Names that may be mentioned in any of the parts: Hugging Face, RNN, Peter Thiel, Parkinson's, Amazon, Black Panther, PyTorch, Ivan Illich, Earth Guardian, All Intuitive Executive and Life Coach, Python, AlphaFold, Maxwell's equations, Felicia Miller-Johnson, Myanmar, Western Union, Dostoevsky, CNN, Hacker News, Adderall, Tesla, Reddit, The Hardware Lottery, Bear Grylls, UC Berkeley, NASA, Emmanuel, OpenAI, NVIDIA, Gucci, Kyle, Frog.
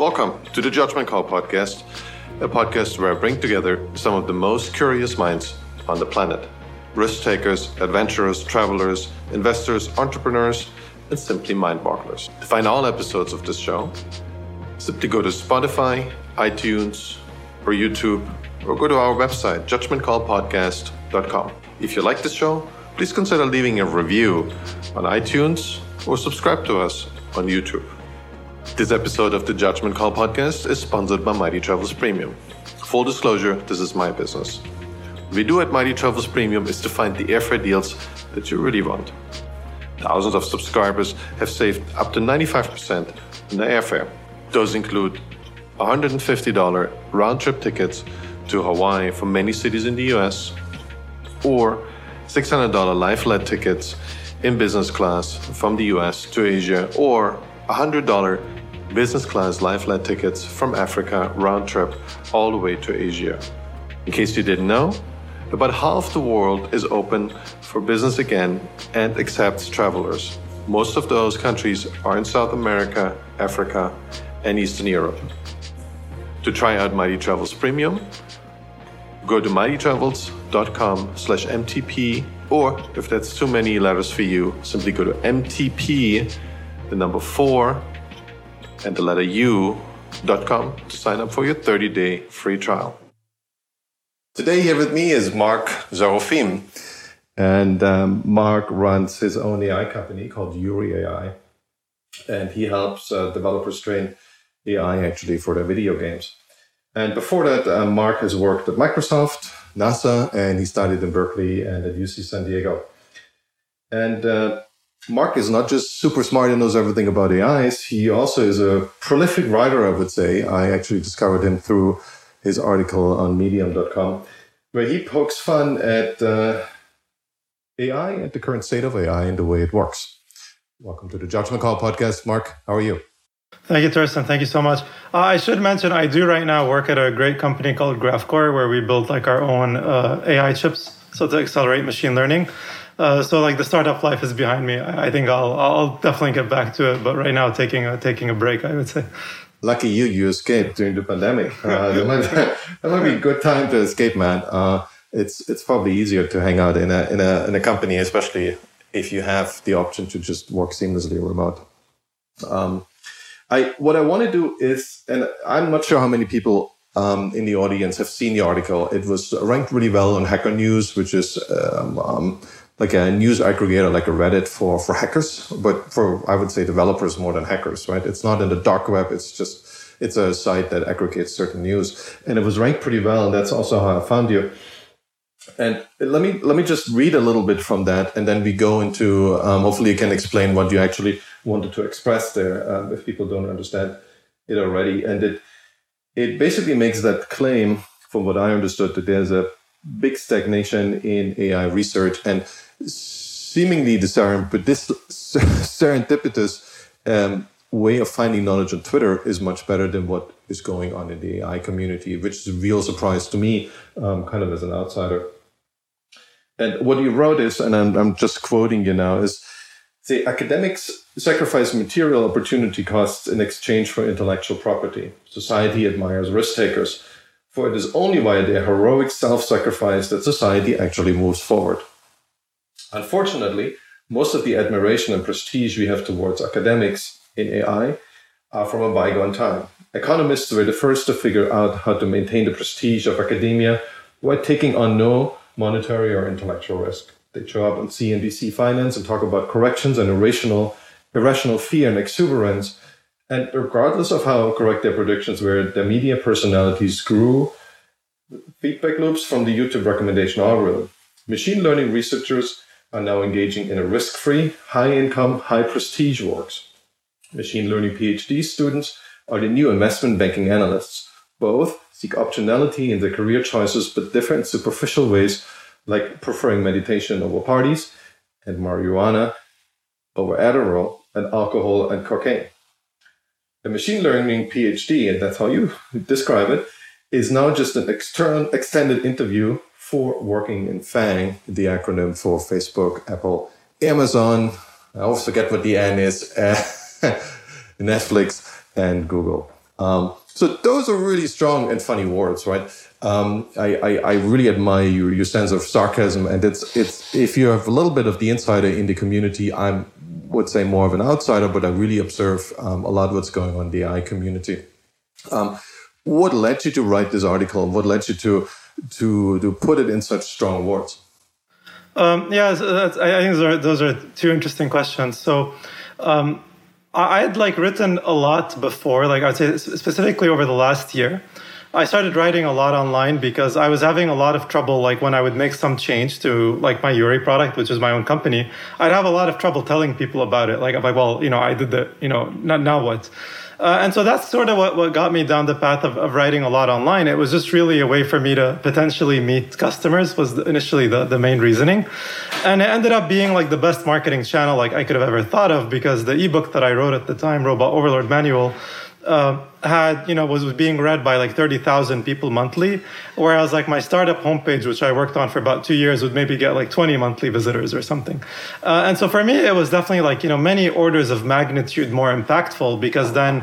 Welcome to the Judgment Call Podcast, a podcast where I bring together some of the most curious minds on the planet. Risk takers, adventurers, travelers, investors, entrepreneurs, and simply mind bogglers. To find all episodes of this show, simply go to Spotify, iTunes, or YouTube, or go to our website, judgmentcallpodcast.com. If you like this show, please consider leaving a review on iTunes or subscribe to us on YouTube. This episode of the Judgment Call Podcast is sponsored by Mighty Travels Premium. Full disclosure, this is my business. What we do at Mighty Travels Premium is to find the airfare deals that you really want. Thousands of subscribers have saved up to 95% on their airfare. Those include $150 round-trip tickets to Hawaii from many cities in the US, or $600 life-flight tickets in business class from the US to Asia, or $100 business class life-flight tickets from Africa round-trip all the way to Asia. In case you didn't know, about half the world is open for business again and accepts travelers. Most of those countries are in South America, Africa, and Eastern Europe. To try out Mighty Travels Premium, go to mightytravels.com/MTP, or if that's too many letters for you, simply go to MTP, the number 4, and the letter U.com to sign up for your 30-day free trial. Today here with me is Mark Saroufim, and Mark runs his own AI company called Yuri AI, and he helps developers train AI actually for their video games. And before that, Mark has worked at Microsoft, NASA, and he studied in Berkeley and at UC San Diego. And Mark is not just super smart and knows everything about AIs, he also is a prolific writer, I would say. I actually discovered him through his article on Medium.com, where he pokes fun at AI, at the current state of AI and the way it works. Welcome to the Judgment Call Podcast. Mark, how are you? Thank you, Thurston. Thank you so much. I should mention I do right now work at a great company called Graphcore, where we build like our own AI chips, so to accelerate machine learning. So like the startup life is behind me. I think I'll definitely get back to it, but right now taking a break, I would say. Lucky you escaped during the pandemic. That might be a good time to escape, man. It's probably easier to hang out in a company, especially if you have the option to just work seamlessly remote. What I want to do is, and I'm not sure how many people in the audience have seen the article. It was ranked really well on Hacker News, which is like a news aggregator, like a Reddit for hackers, but for, I would say, developers more than hackers, right? It's not in the dark web. It's a site that aggregates certain news, and it was ranked pretty well. And that's also how I found you. And let me just read a little bit from that, and then we go into, hopefully you can explain what you actually wanted to express there, if people don't understand it already. And it basically makes that claim, from what I understood, that there's a big stagnation in AI research, and seemingly the serendipitous way of finding knowledge on Twitter is much better than what is going on in the AI community, which is a real surprise to me, kind of as an outsider. And what you wrote is, and I'm just quoting you now, is the academics sacrifice material opportunity costs in exchange for intellectual property. Society admires risk takers, for it is only via their heroic self-sacrifice that society actually moves forward. Unfortunately, most of the admiration and prestige we have towards academics in AI are from a bygone time. Economists were the first to figure out how to maintain the prestige of academia while taking on no monetary or intellectual risk. They show up on CNBC Finance and talk about corrections and irrational fear and exuberance. And regardless of how correct their predictions were, their media personalities grew feedback loops from the YouTube recommendation algorithm. Machine learning researchers are now engaging in a risk-free, high-income, high-prestige works. Machine learning PhD students are the new investment banking analysts. Both seek optionality in their career choices, but differ in superficial ways, like preferring meditation over parties and marijuana over Adderall and alcohol and cocaine. The machine learning PhD, and that's how you describe it, is now just an external extended interview for working in FANG, the acronym for Facebook, Apple, Amazon, I always forget what the N is, Netflix, and Google. So those are really strong and funny words, right? I really admire your sense of sarcasm, and it's if you have a little bit of the insider in the community. I would say more of an outsider, but I really observe a lot of what's going on in the AI community. What led you to write this article? What led you to put it in such strong words? I think those are two interesting questions. So. I'd written a lot before, I would say specifically over the last year. I started writing a lot online because I was having a lot of trouble, when I would make some change to my Yuri product, which is my own company, I'd have a lot of trouble telling people about it. I did the, now what? And so that's sort of what got me down the path of writing a lot online. It was just really a way for me to potentially meet customers was initially the main reasoning. And it ended up being the best marketing channel I could have ever thought of, because the ebook that I wrote at the time, Robot Overlord Manual, was being read by 30,000 people monthly, whereas my startup homepage, which I worked on for about 2 years, would maybe get 20 monthly visitors or something. And so for me, it was definitely many orders of magnitude more impactful, because then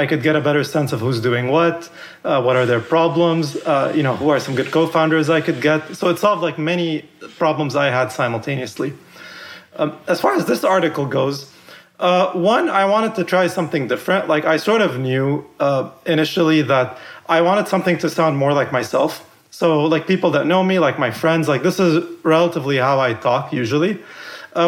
I could get a better sense of who's doing what are their problems, who are some good co-founders I could get. So it solved many problems I had simultaneously. As far as this article goes, one, I wanted to try something different. I sort of knew initially that I wanted something to sound more like myself. So, people that know me, my friends, this is relatively how I talk usually.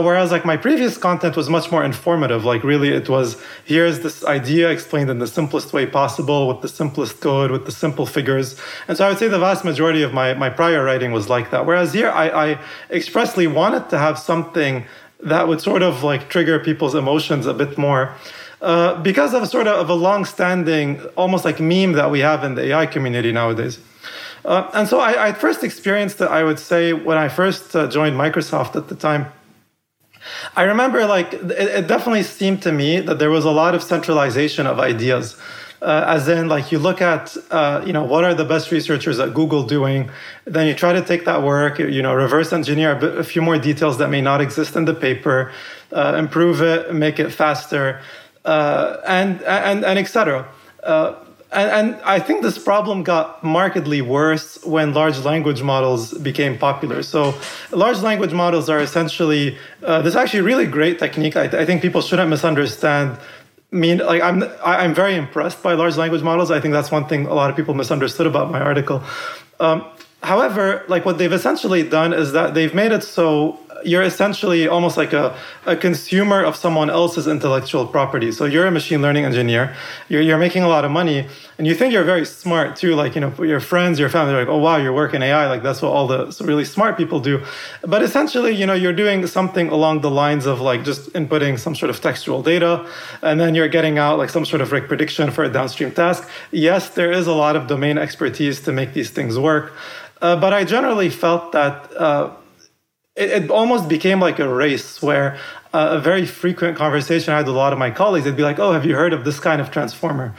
Whereas, my previous content was much more informative. Really, it was, here's this idea explained in the simplest way possible, with the simplest code, with the simple figures. And so I would say the vast majority of my prior writing was like that. Whereas here, I expressly wanted to have something that would sort of trigger people's emotions a bit more, because of a long-standing, almost meme that we have in the AI community nowadays. And so I first experienced it, I would say, when I first joined Microsoft at the time. I remember it definitely seemed to me that there was a lot of centralization of ideas. As in, you look at, what are the best researchers at Google doing? Then you try to take that work, reverse engineer a few more details that may not exist in the paper, improve it, make it faster, and et cetera. And I think this problem got markedly worse when large language models became popular. So large language models are essentially, this is actually a really great technique. I think people shouldn't misunderstand. I mean, I'm very impressed by large language models. I think that's one thing a lot of people misunderstood about my article. However, what they've essentially done is that they've made it so you're essentially almost a consumer of someone else's intellectual property. So you're a machine learning engineer. You're making a lot of money, and you think you're very smart too. Your friends, your family are oh wow, you're working AI. That's what all the really smart people do. But essentially, you're doing something along the lines of just inputting some sort of textual data, and then you're getting out some sort of prediction for a downstream task. Yes, there is a lot of domain expertise to make these things work, but I generally felt that. It almost became a race where a very frequent conversation I had with a lot of my colleagues, they'd be oh, have you heard of this kind of transformer?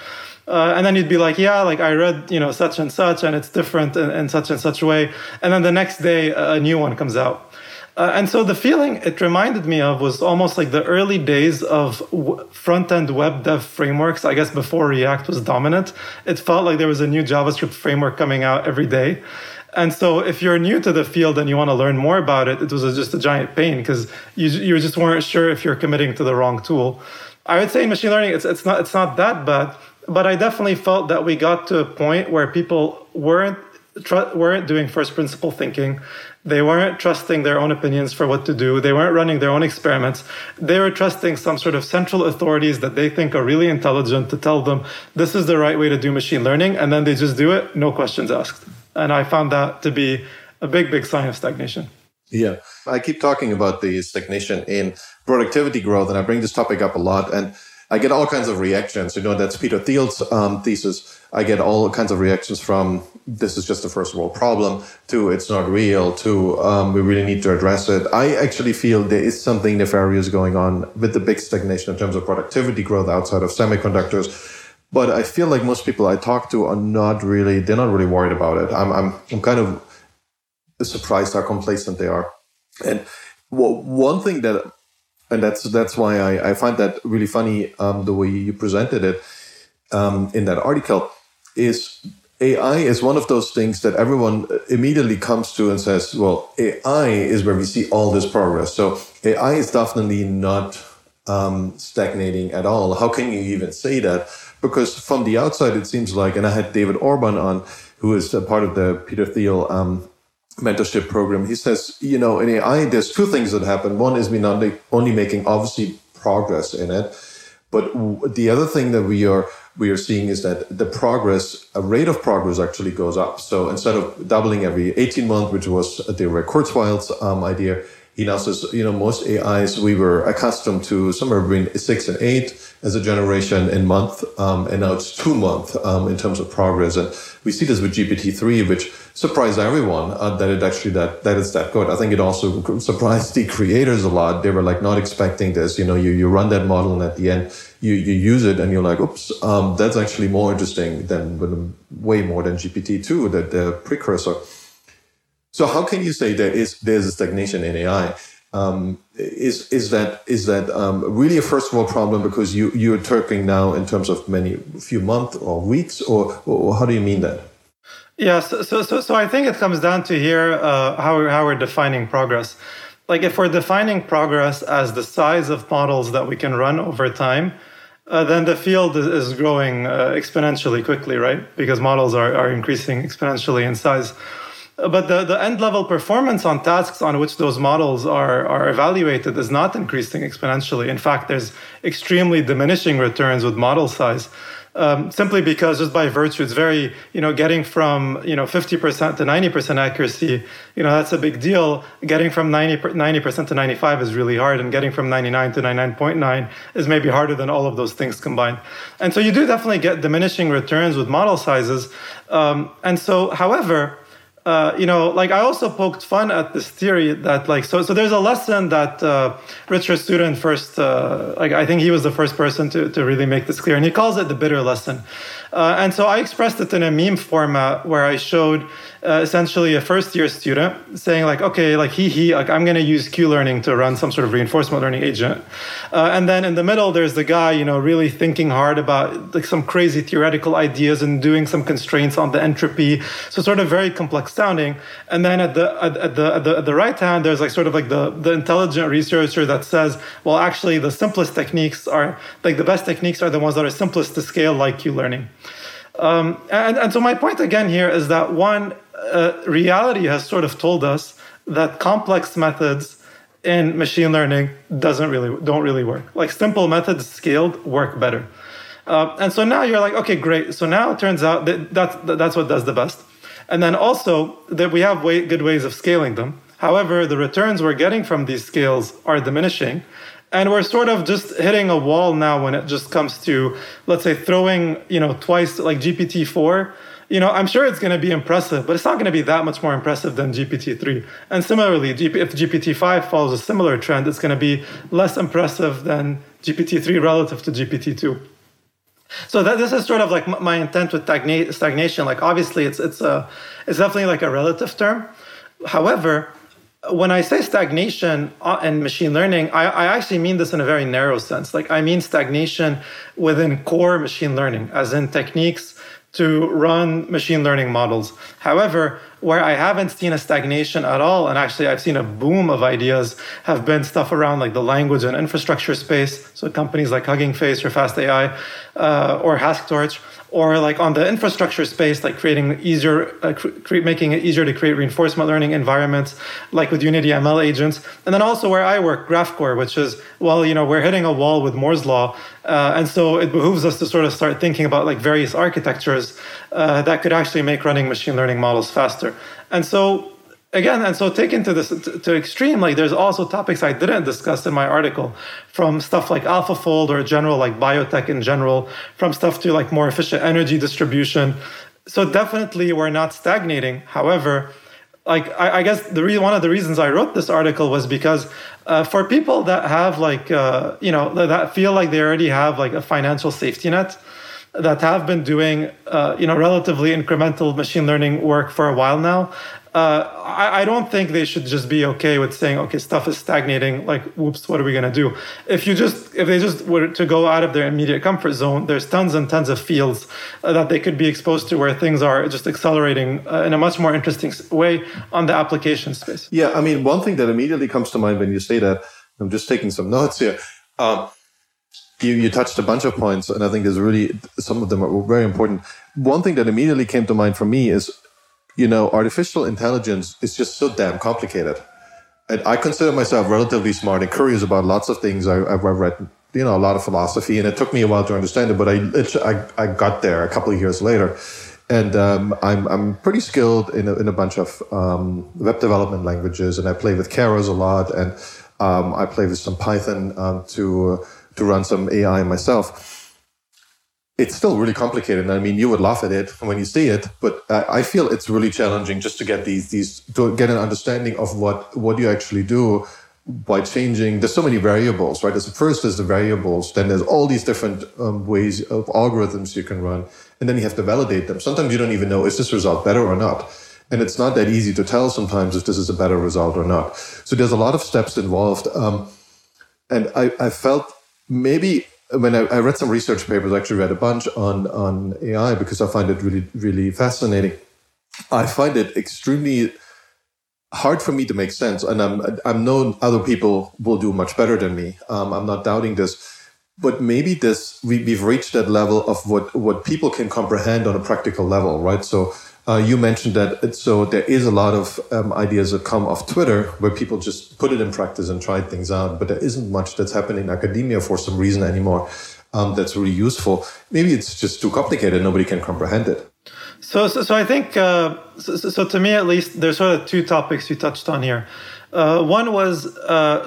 And then you'd be yeah, I read, such and such, and it's different in such and such way. And then the next day, a new one comes out. And so the feeling it reminded me of was almost the early days of front-end web dev frameworks, I guess before React was dominant. It felt like there was a new JavaScript framework coming out every day. And so if you're new to the field and you want to learn more about it, it was just a giant pain because you just weren't sure if you're committing to the wrong tool. I would say in machine learning, it's not that bad, but I definitely felt that we got to a point where people weren't doing first principle thinking. They weren't trusting their own opinions for what to do. They weren't running their own experiments. They were trusting some sort of central authorities that they think are really intelligent to tell them this is the right way to do machine learning, and then they just do it, no questions asked. And I found that to be a big, big sign of stagnation. Yeah. I keep talking about the stagnation in productivity growth, and I bring this topic up a lot, and I get all kinds of reactions. That's Peter Thiel's thesis. I get all kinds of reactions from this is just a first world problem to it's not real to we really need to address it. I actually feel there is something nefarious going on with the big stagnation in terms of productivity growth outside of semiconductors. But I feel like most people I talk to are not really worried about it. I'm kind of surprised how complacent they are. And one thing that, and that's why I find that really funny, the way you presented it. in that article is AI is one of those things that everyone immediately comes to and says, well, AI is where we see all this progress. So AI is definitely not stagnating at all. How can you even say that? Because from the outside, it seems like, and I had David Orban on, who is a part of the Peter Thiel mentorship program. He says, you know, in AI, there's two things that happen. One is we're not only making, obviously, progress in it, but the other thing that we are seeing is that the progress, a rate of progress actually goes up. So instead of doubling every 18 months, which was the Kurzweil's idea, he now says, you know, most AIs we were accustomed to somewhere between 6 and 8 as a generation in month, and now it's 2 months in terms of progress. And we see this with GPT-3, which surprised everyone that it actually that it's that good. I think it also surprised the creators a lot. They were like not expecting this. You know, you run that model and at the end you use it and you're like, oops, that's actually more interesting than way more than GPT-2, the precursor. So how can you say there's a stagnation in AI? Is that really a first world problem because you're talking now in terms of few months or weeks, or how do you mean that? Yeah, so I think it comes down to here how we're defining progress. Like if we're defining progress as the size of models that we can run over time, then the field is growing exponentially quickly, right? Because models are increasing exponentially in size. But the end-level performance on tasks on which those models are evaluated is not increasing exponentially. In fact, there's extremely diminishing returns with model size, simply because just by virtue, it's very, getting from, 50% to 90% accuracy, that's a big deal. Getting from 90% to 95 is really hard, and getting from 99 to 99.9 is maybe harder than all of those things combined. And so you do definitely get diminishing returns with model sizes. However... I also poked fun at this theory that so there's a lesson that Richard Student first, I think he was the first person to really make this clear, and he calls it the bitter lesson. And so I expressed it in a meme format where I showed essentially a first-year student saying I'm going to use Q-learning to run some sort of reinforcement learning agent. And then in the middle, there's the guy, really thinking hard about some crazy theoretical ideas and doing some constraints on the entropy. So sort of very complex sounding. And then at the right hand, there's the intelligent researcher that says, well, actually the simplest techniques are the best techniques are the ones that are simplest to scale, like Q-learning. And so my point again here is that one, reality has sort of told us that complex methods in machine learning don't really work. Like simple methods scaled work better. And so now you're like, okay, great. So now it turns out that's what does the best. And then also that we have good ways of scaling them. However, the returns we're getting from these scales are diminishing. And we're sort of just hitting a wall now when it just comes to, let's say, throwing, twice like GPT-4. I'm sure it's going to be impressive, but it's not going to be that much more impressive than GPT-3. And similarly, if GPT-5 follows a similar trend, it's going to be less impressive than GPT-3 relative to GPT-2. So this is sort of like my intent with stagnation. Like obviously, it's definitely like a relative term. However, when I say stagnation and machine learning, I actually mean this in a very narrow sense. Like I mean stagnation within core machine learning, as in techniques to run machine learning models. However, where I haven't seen a stagnation at all, and actually I've seen a boom of ideas, have been stuff around like the language and infrastructure space. So companies like Hugging Face or Fast AI or HaskTorch, or like on the infrastructure space, like making it easier to create reinforcement learning environments, like with Unity ML agents. And then also where I work, Graphcore, which is, we're hitting a wall with Moore's Law. And so it behooves us to sort of start thinking about like various architectures that could actually make running machine learning models faster. And so taken to this to extreme, like there's also topics I didn't discuss in my article, from stuff like AlphaFold or general like biotech in general, from stuff to like more efficient energy distribution. So definitely we're not stagnating. However, like I guess one of the reasons I wrote this article was because for people that have that feel like they already have like a financial safety net, that have been doing relatively incremental machine learning work for a while now. I don't think they should just be okay with saying, okay, stuff is stagnating, like, whoops, what are we going to do? If they just were to go out of their immediate comfort zone, there's tons and tons of fields that they could be exposed to where things are just accelerating in a much more interesting way on the application space. Yeah, I mean, one thing that immediately comes to mind when you say that, I'm just taking some notes here, you touched a bunch of points, and I think there's really, some of them are very important. One thing that immediately came to mind for me is, artificial intelligence is just so damn complicated. And I consider myself relatively smart and curious about lots of things. I've read, a lot of philosophy, and it took me a while to understand it, but I got there a couple of years later. And I'm pretty skilled in a bunch of web development languages, and I play with Keras a lot, and I play with some Python to run some AI myself. It's still really complicated. I mean, you would laugh at it when you see it, but I feel it's really challenging just to get to get an understanding of what you actually do by changing. There's so many variables, right? First there's the variables, then there's all these different ways of algorithms you can run, and then you have to validate them. Sometimes you don't even know, is this result better or not? And it's not that easy to tell sometimes if this is a better result or not. So there's a lot of steps involved. And I felt maybe... When I read some research papers, I actually read a bunch on AI because I find it really, really fascinating. I find it extremely hard for me to make sense, and I know other people will do much better than me. I'm not doubting this. But maybe we've reached that level of what people can comprehend on a practical level, right? So you mentioned that, so there is a lot of ideas that come off Twitter where people just put it in practice and try things out, but there isn't much that's happening in academia for some reason anymore that's really useful. Maybe it's just too complicated, nobody can comprehend it. So I think, to me at least, there's sort of two topics you touched on here. One was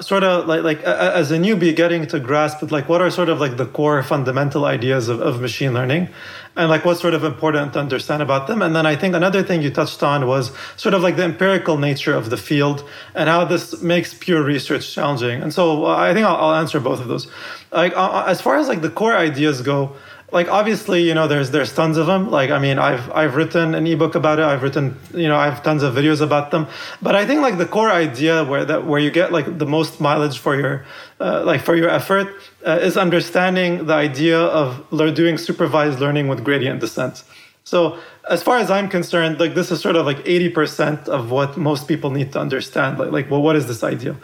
sort of like as a newbie getting to grasp with what are sort of the core fundamental ideas of machine learning, and what's sort of important to understand about them. And then I think another thing you touched on was sort of the empirical nature of the field and how this makes pure research challenging. And so I think I'll answer both of those. As far as the core ideas go, obviously, there's tons of them. I mean, I've written an ebook about it. I've written, I have tons of videos about them. But I think the core idea where you get the most mileage for your for your effort is understanding the idea of doing supervised learning with gradient descent. So as far as I'm concerned, this is sort of 80% of what most people need to understand. What is this idea?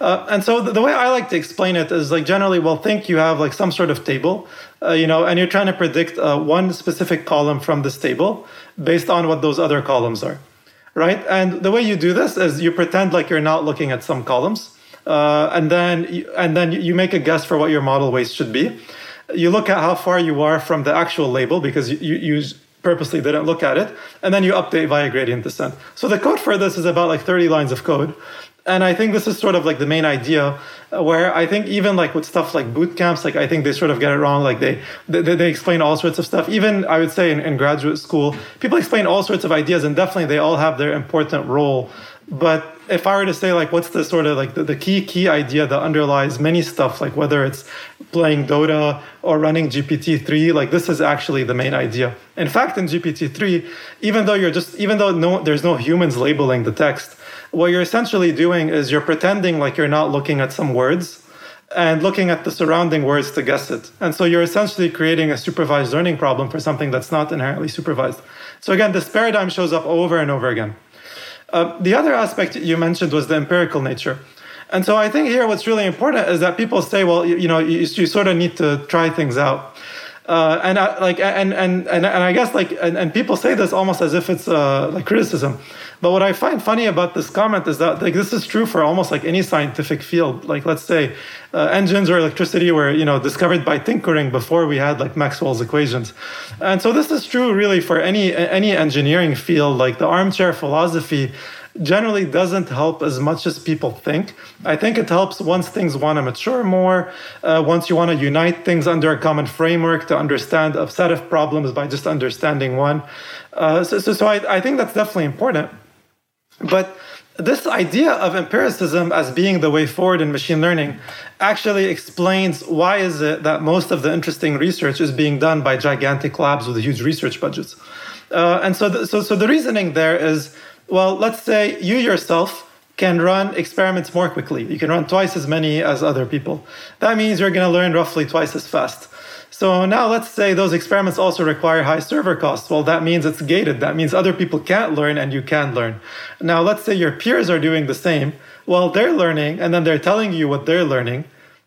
And so the way I like to explain it is generally, think you have some sort of table, and you're trying to predict one specific column from this table based on what those other columns are, right? And the way you do this is you pretend you're not looking at some columns, and then you make a guess for what your model weights should be. You look at how far you are from the actual label because you purposely didn't look at it, and then you update via gradient descent. So the code for this is about 30 lines of code. And I think this is sort of the main idea where I think even with stuff boot camps, I think they sort of get it wrong. They explain all sorts of stuff. Even I would say in graduate school, people explain all sorts of ideas, and definitely they all have their important role. But if I were to say what's the sort of the key idea that underlies many stuff, whether it's playing Dota or running GPT-3, this is actually the main idea. In fact, in GPT-3, there's no humans labeling the text, what you're essentially doing is you're pretending you're not looking at some words and looking at the surrounding words to guess it. And so you're essentially creating a supervised learning problem for something that's not inherently supervised. So again, this paradigm shows up over and over again. The other aspect you mentioned was the empirical nature. And so I think here what's really important is that people say, you sort of need to try things out. And I guess people say this almost as if it's criticism. But what I find funny about this comment is that this is true for almost any scientific field. Let's say engines or electricity were discovered by tinkering before we had Maxwell's equations, and so this is true really for any engineering field. The armchair philosophy generally doesn't help as much as people think. I think it helps once things want to mature more, once you want to unite things under a common framework to understand a set of problems by just understanding one. So I think that's definitely important. But This idea of empiricism as being the way forward in machine learning actually explains why is it that most of the interesting research is being done by gigantic labs with huge research budgets. And so the reasoning there is, well, let's say you yourself can run experiments more quickly. You can run twice as many as other people. That means you're going to learn roughly twice as fast. So now let's say those experiments also require high server costs. Well, that means it's gated. That means other people can't learn and you can learn. Now, let's say your peers are doing the same. Well, they're learning and then they're telling you what they're learning.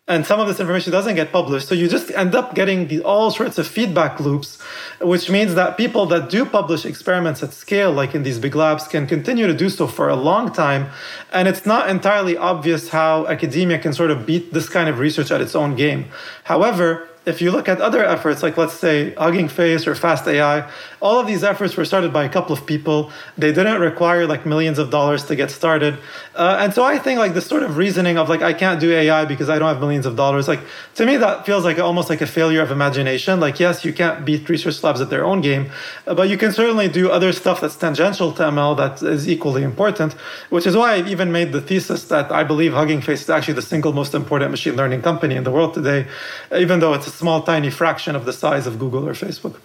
And some of this information doesn't get published. So you just end up getting all sorts of feedback loops, which means that people that do publish experiments at scale, like in these big labs, can continue to do so for a long time. And it's not entirely obvious how academia can sort of beat this kind of research at its own game. However, if you look at other efforts, like let's say Hugging Face or Fast AI, all of these efforts were started by a couple of people. They didn't require like millions of dollars to get started. And so I think like this sort of reasoning of like, I can't do AI because I don't have millions of dollars. Like to me, that feels like almost like a failure of imagination. Like, yes, you can't beat research labs at their own game, but you can certainly do other stuff that's tangential to ML that is equally important, which is why I've even made the thesis that I believe Hugging Face is actually the single most important machine learning company in the world today, even though it's a small, tiny fraction of the size of Google or Facebook.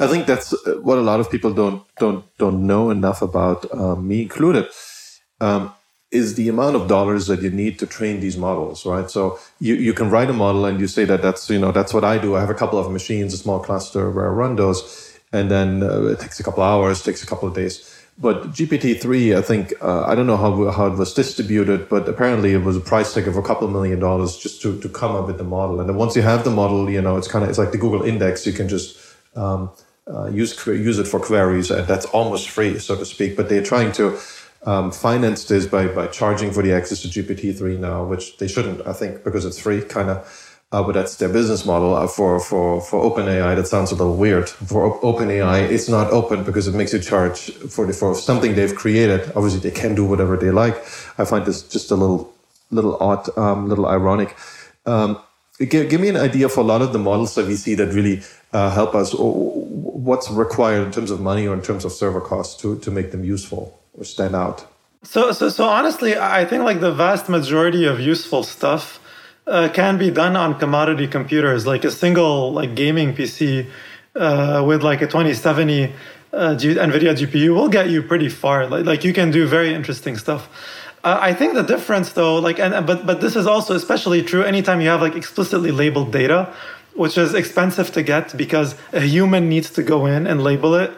I think that's what a lot of people don't know enough about, me included, is the amount of dollars that you need to train these models, right? So you can write a model and you say that's what I do. I have a couple of machines, a small cluster where I run those, and then it takes a couple of hours, takes a couple of days. But GPT-3, I think, I don't know how it was distributed, but apparently it was a price tag of a couple million dollars just to come up with the model. And then once you have the model, it's like the Google index. You can just use it for queries, and that's almost free, so to speak. But they're trying to finance this by charging for the access to GPT-3 now, which they shouldn't, I think, because it's free, kind of. But that's their business model for OpenAI. That sounds a little weird. For OpenAI, it's not open because it makes you charge for something they've created. Obviously, they can do whatever they like. I find this just a little odd, little ironic. Give me an idea for a lot of the models that we see that really help us. What's required in terms of money or in terms of server costs to make them useful or stand out? So honestly, I think like the vast majority of useful stuff can be done on commodity computers, like a single like gaming PC with like a 2070 NVIDIA GPU will get you pretty far. Like you can do very interesting stuff. I think the difference though, but this is also especially true anytime you have like explicitly labeled data, which is expensive to get because a human needs to go in and label it.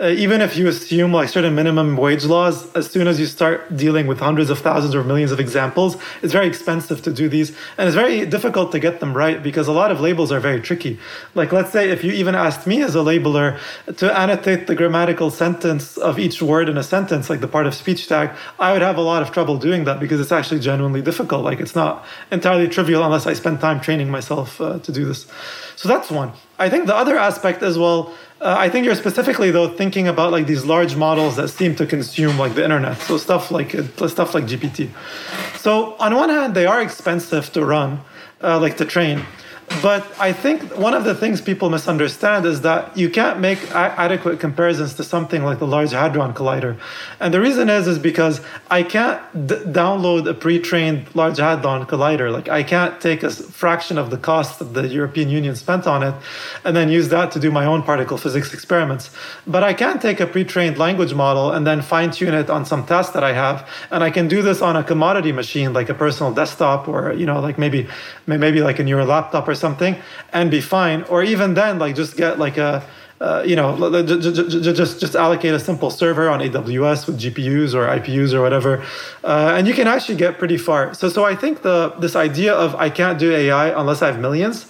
Even if you assume like certain minimum wage laws, as soon as you start dealing with hundreds of thousands or millions of examples, it's very expensive to do these. And it's very difficult to get them right because a lot of labels are very tricky. Like let's say if you even asked me as a labeler to annotate the grammatical sentence of each word in a sentence, like the part of speech tag, I would have a lot of trouble doing that because it's actually genuinely difficult. Like it's not entirely trivial unless I spend time training myself to do this. So that's one. I think the other aspect as well, I think you're specifically though thinking about like these large models that seem to consume like the internet. So stuff like GPT. So on one hand, they are expensive to run, like to train. But I think one of the things people misunderstand is that you can't make adequate comparisons to something like the Large Hadron Collider. And the reason is because I can't download a pre-trained Large Hadron Collider. Like I can't take a fraction of the cost that the European Union spent on it and then use that to do my own particle physics experiments. But I can take a pre-trained language model and then fine-tune it on some tasks that I have. And I can do this on a commodity machine, like a personal desktop or, like maybe like a newer laptop or something, and be fine. Or even then, like just get like a just allocate a simple server on AWS with GPUs or IPUs or whatever, and you can actually get pretty far. So I think this idea of I can't do AI unless I have millions,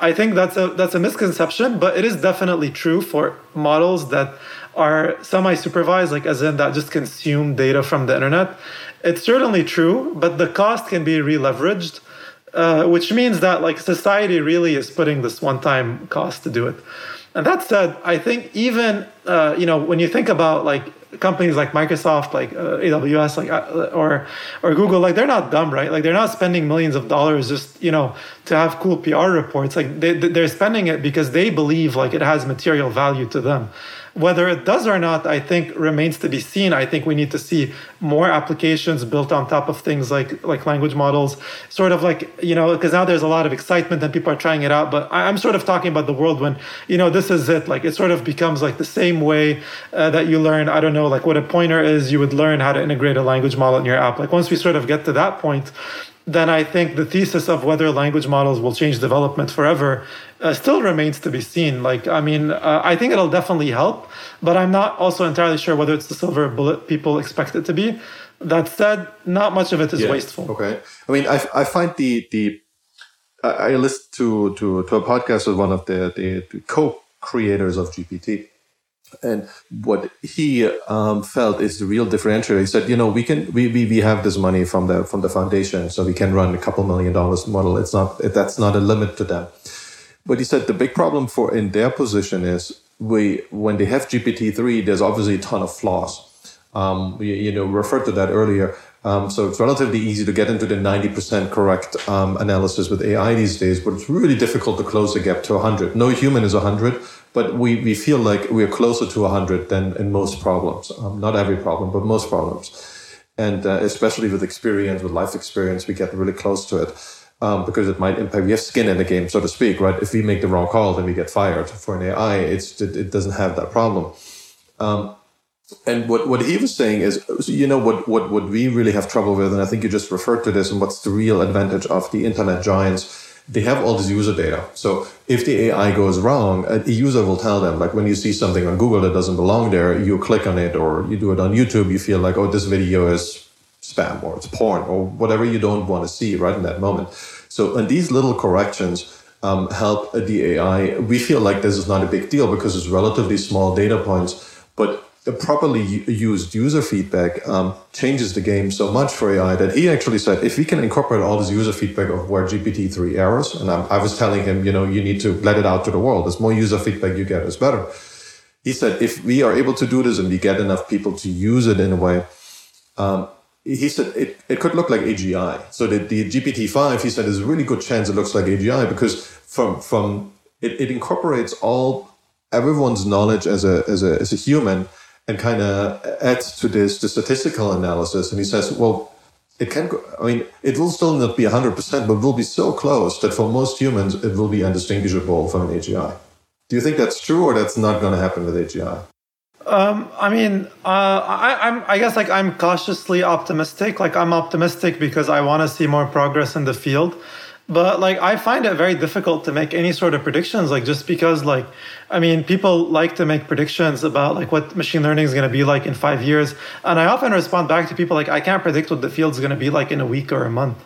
I think that's a misconception, but it is definitely true for models that are semi-supervised, like as in that just consume data from the internet. It's certainly true, but the cost can be re-leveraged. Which means that like society really is putting this one-time cost to do it. And that said, I think even when you think about like companies like Microsoft, like AWS, like or Google, like they're not dumb, right? Like they're not spending millions of dollars just to have cool PR reports. Like they're spending it because they believe like it has material value to them. Whether it does or not, I think remains to be seen. I think we need to see more applications built on top of things like language models, sort of like, you know, because now there's a lot of excitement and people are trying it out. But I'm sort of talking about the world when, you know, this is it. Like it sort of becomes like the same way that you learn, I don't know, like what a pointer is, you would learn how to integrate a language model in your app. Like once we sort of get to that point, then I think the thesis of whether language models will change development forever still remains to be seen. Like, I mean, I think it'll definitely help, but I'm not also entirely sure whether it's the silver bullet people expect it to be. That said, not much of it is wasteful. Okay. I mean, I find I listened to a podcast with one of the co-creators of GPT. And what he felt is the real differentiator. He said, you know, we have this money from the foundation, so we can run a couple $1 million model. That's not a limit to them. But he said the big problem in their position is when they have GPT-3, there's obviously a ton of flaws. You referred to that earlier. So it's relatively easy to get into the 90% correct analysis with AI these days, but it's really difficult to close the gap to 100. No human is 100, but we feel like we're closer to 100 than in most problems. Not every problem, but most problems. And especially with experience, with life experience, we get really close to it because it might impact. We have skin in the game, so to speak, right? If we make the wrong call, then we get fired. For an AI, it doesn't have that problem. And what he was saying is, you know, what we really have trouble with, and I think you just referred to this, and what's the real advantage of the internet giants, they have all this user data. So if the AI goes wrong, a user will tell them, like when you see something on Google that doesn't belong there, you click on it, or you do it on YouTube, you feel like, oh, this video is spam, or it's porn, or whatever you don't want to see right in that moment. So and these little corrections help the AI. We feel like this is not a big deal because it's relatively small data points, but the properly used user feedback changes the game so much for AI that he actually said, if we can incorporate all this user feedback of where GPT-3 errors, and I was telling him, you know, you need to let it out to the world. As more user feedback you get, it's better. He said, if we are able to do this and we get enough people to use it in a way, he said it could look like AGI. So the GPT-5, he said, is a really good chance it looks like AGI because it incorporates everyone's knowledge as a human, and kind of adds to this the statistical analysis. And he says, well, it can go, I mean, it will still not be 100%, but will be so close that for most humans, it will be indistinguishable from an AGI. Do you think that's true, or that's not going to happen with AGI? I'm cautiously optimistic. Like, I'm optimistic because I want to see more progress in the field. But like, I find it very difficult to make any sort of predictions, like just because like, I mean, people like to make predictions about like what machine learning is going to be like in 5 years. And I often respond back to people like, I can't predict what the field's going to be like in a week or a month.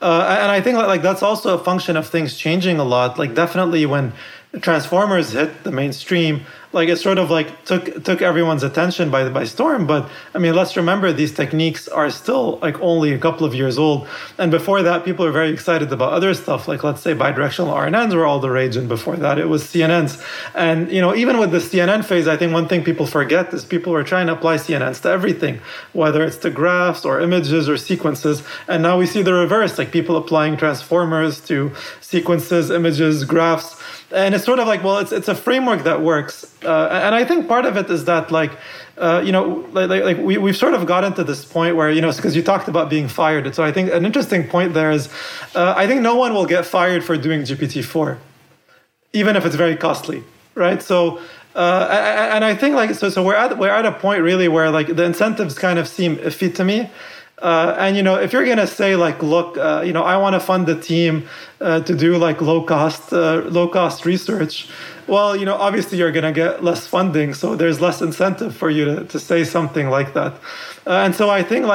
And I think like that's also a function of things changing a lot. Like definitely when Transformers hit the mainstream, like it sort of like took everyone's attention by storm. But I mean, let's remember these techniques are still like only a couple of years old. And before that, people are very excited about other stuff. Like let's say bidirectional RNNs were all the rage. And before that, it was CNNs. And, you know, even with the CNN phase, I think one thing people forget is people were trying to apply CNNs to everything, whether it's to graphs or images or sequences. And now we see the reverse, like people applying transformers to sequences, images, graphs. And it's sort of like, well, it's a framework that works. And I think part of it is that like, we've sort of gotten to this point where, you know, because you talked about being fired. So I think an interesting point there is, I think no one will get fired for doing GPT-4, even if it's very costly, right? So, and I think like, so we're at a point really where like the incentives kind of seem iffy to me. And, you know, if you're going to say like, look, you know, I want to fund the team to do like low cost research. Well, you know, obviously you're going to get less funding. So there's less incentive for you to say something like that. And so I think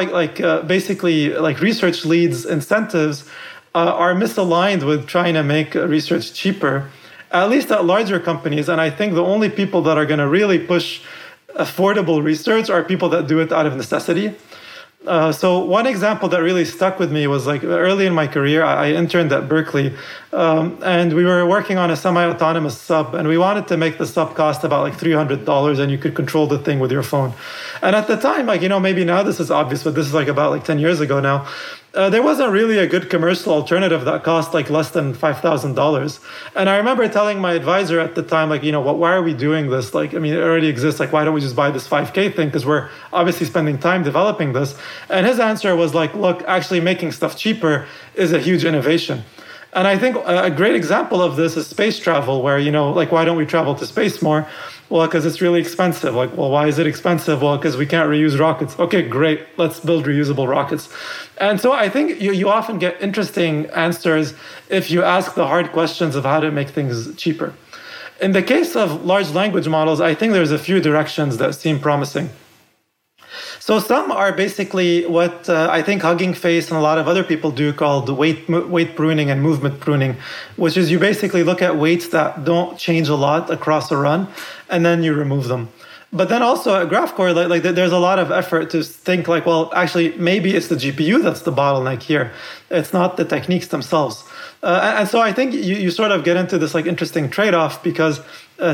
basically research leads incentives are misaligned with trying to make research cheaper, at least at larger companies. And I think the only people that are going to really push affordable research are people that do it out of necessity. So one example that really stuck with me was like early in my career, I interned at Berkeley and we were working on a semi-autonomous sub and we wanted to make the sub cost about like $300 and you could control the thing with your phone. And at the time, like, you know, maybe now this is obvious, but this is like about 10 years ago now. there wasn't really a good commercial alternative that cost like less than $5,000. And I remember telling my advisor at the time, like, you know, why are we doing this? Like, I mean, it already exists. Like, why don't we just buy this 5K thing? Because we're obviously spending time developing this. And his answer was like, look, actually making stuff cheaper is a huge innovation. And I think a great example of this is space travel, where, you know, like, why don't we travel to space more? Well, because it's really expensive. Like, well, why is it expensive? Well, because we can't reuse rockets. Okay, great. Let's build reusable rockets. And so I think you often get interesting answers if you ask the hard questions of how to make things cheaper. In the case of large language models, I think there's a few directions that seem promising. So some are basically what I think Hugging Face and a lot of other people do, called weight pruning and movement pruning, which is you basically look at weights that don't change a lot across a run, and then you remove them. But then also at Graphcore, like there's a lot of effort to think like, well, actually, maybe it's the GPU that's the bottleneck here. It's not the techniques themselves. And so I think you sort of get into this like interesting trade-off, because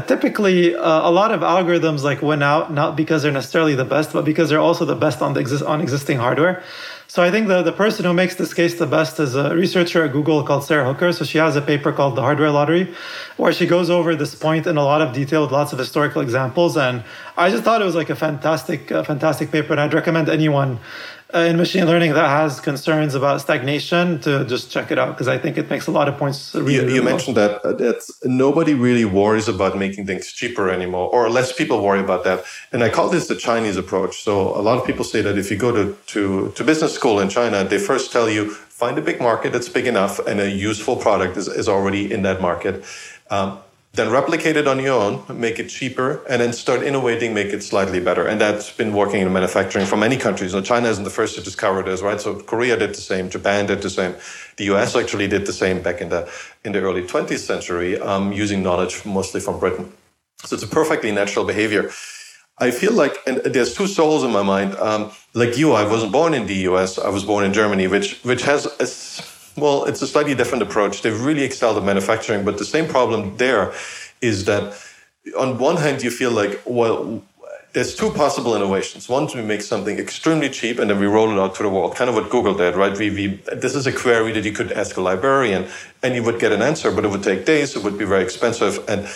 typically a lot of algorithms like win out, not because they're necessarily the best, but because they're also the best on existing hardware. So I think the person who makes this case the best is a researcher at Google called Sarah Hooker. So she has a paper called The Hardware Lottery, where she goes over this point in a lot of detail with lots of historical examples. And I just thought it was like a fantastic paper. And I'd recommend anyone in machine learning that has concerns about stagnation to just check it out, because I think it makes a lot of points. You mentioned that nobody really worries about making things cheaper anymore, or less people worry about that. And I call this the Chinese approach. So a lot of people say that if you go to business school in China, they first tell you, find a big market that's big enough and a useful product is already in that market. Then replicate it on your own, make it cheaper, and then start innovating, make it slightly better. And that's been working in manufacturing for many countries. So China isn't the first to discover this, right? So Korea did the same, Japan did the same. The US actually did the same back in the early 20th century, using knowledge mostly from Britain. So it's a perfectly natural behavior. I feel like, and there's two souls in my mind. Like you, I wasn't born in the US, I was born in Germany, which has it's a slightly different approach. They've really excelled at manufacturing, but the same problem there is that on one hand, you feel like, well, there's two possible innovations. One, we make something extremely cheap and then we roll it out to the world, kind of what Google did, right? This is a query that you could ask a librarian and you would get an answer, but it would take days, it would be very expensive, and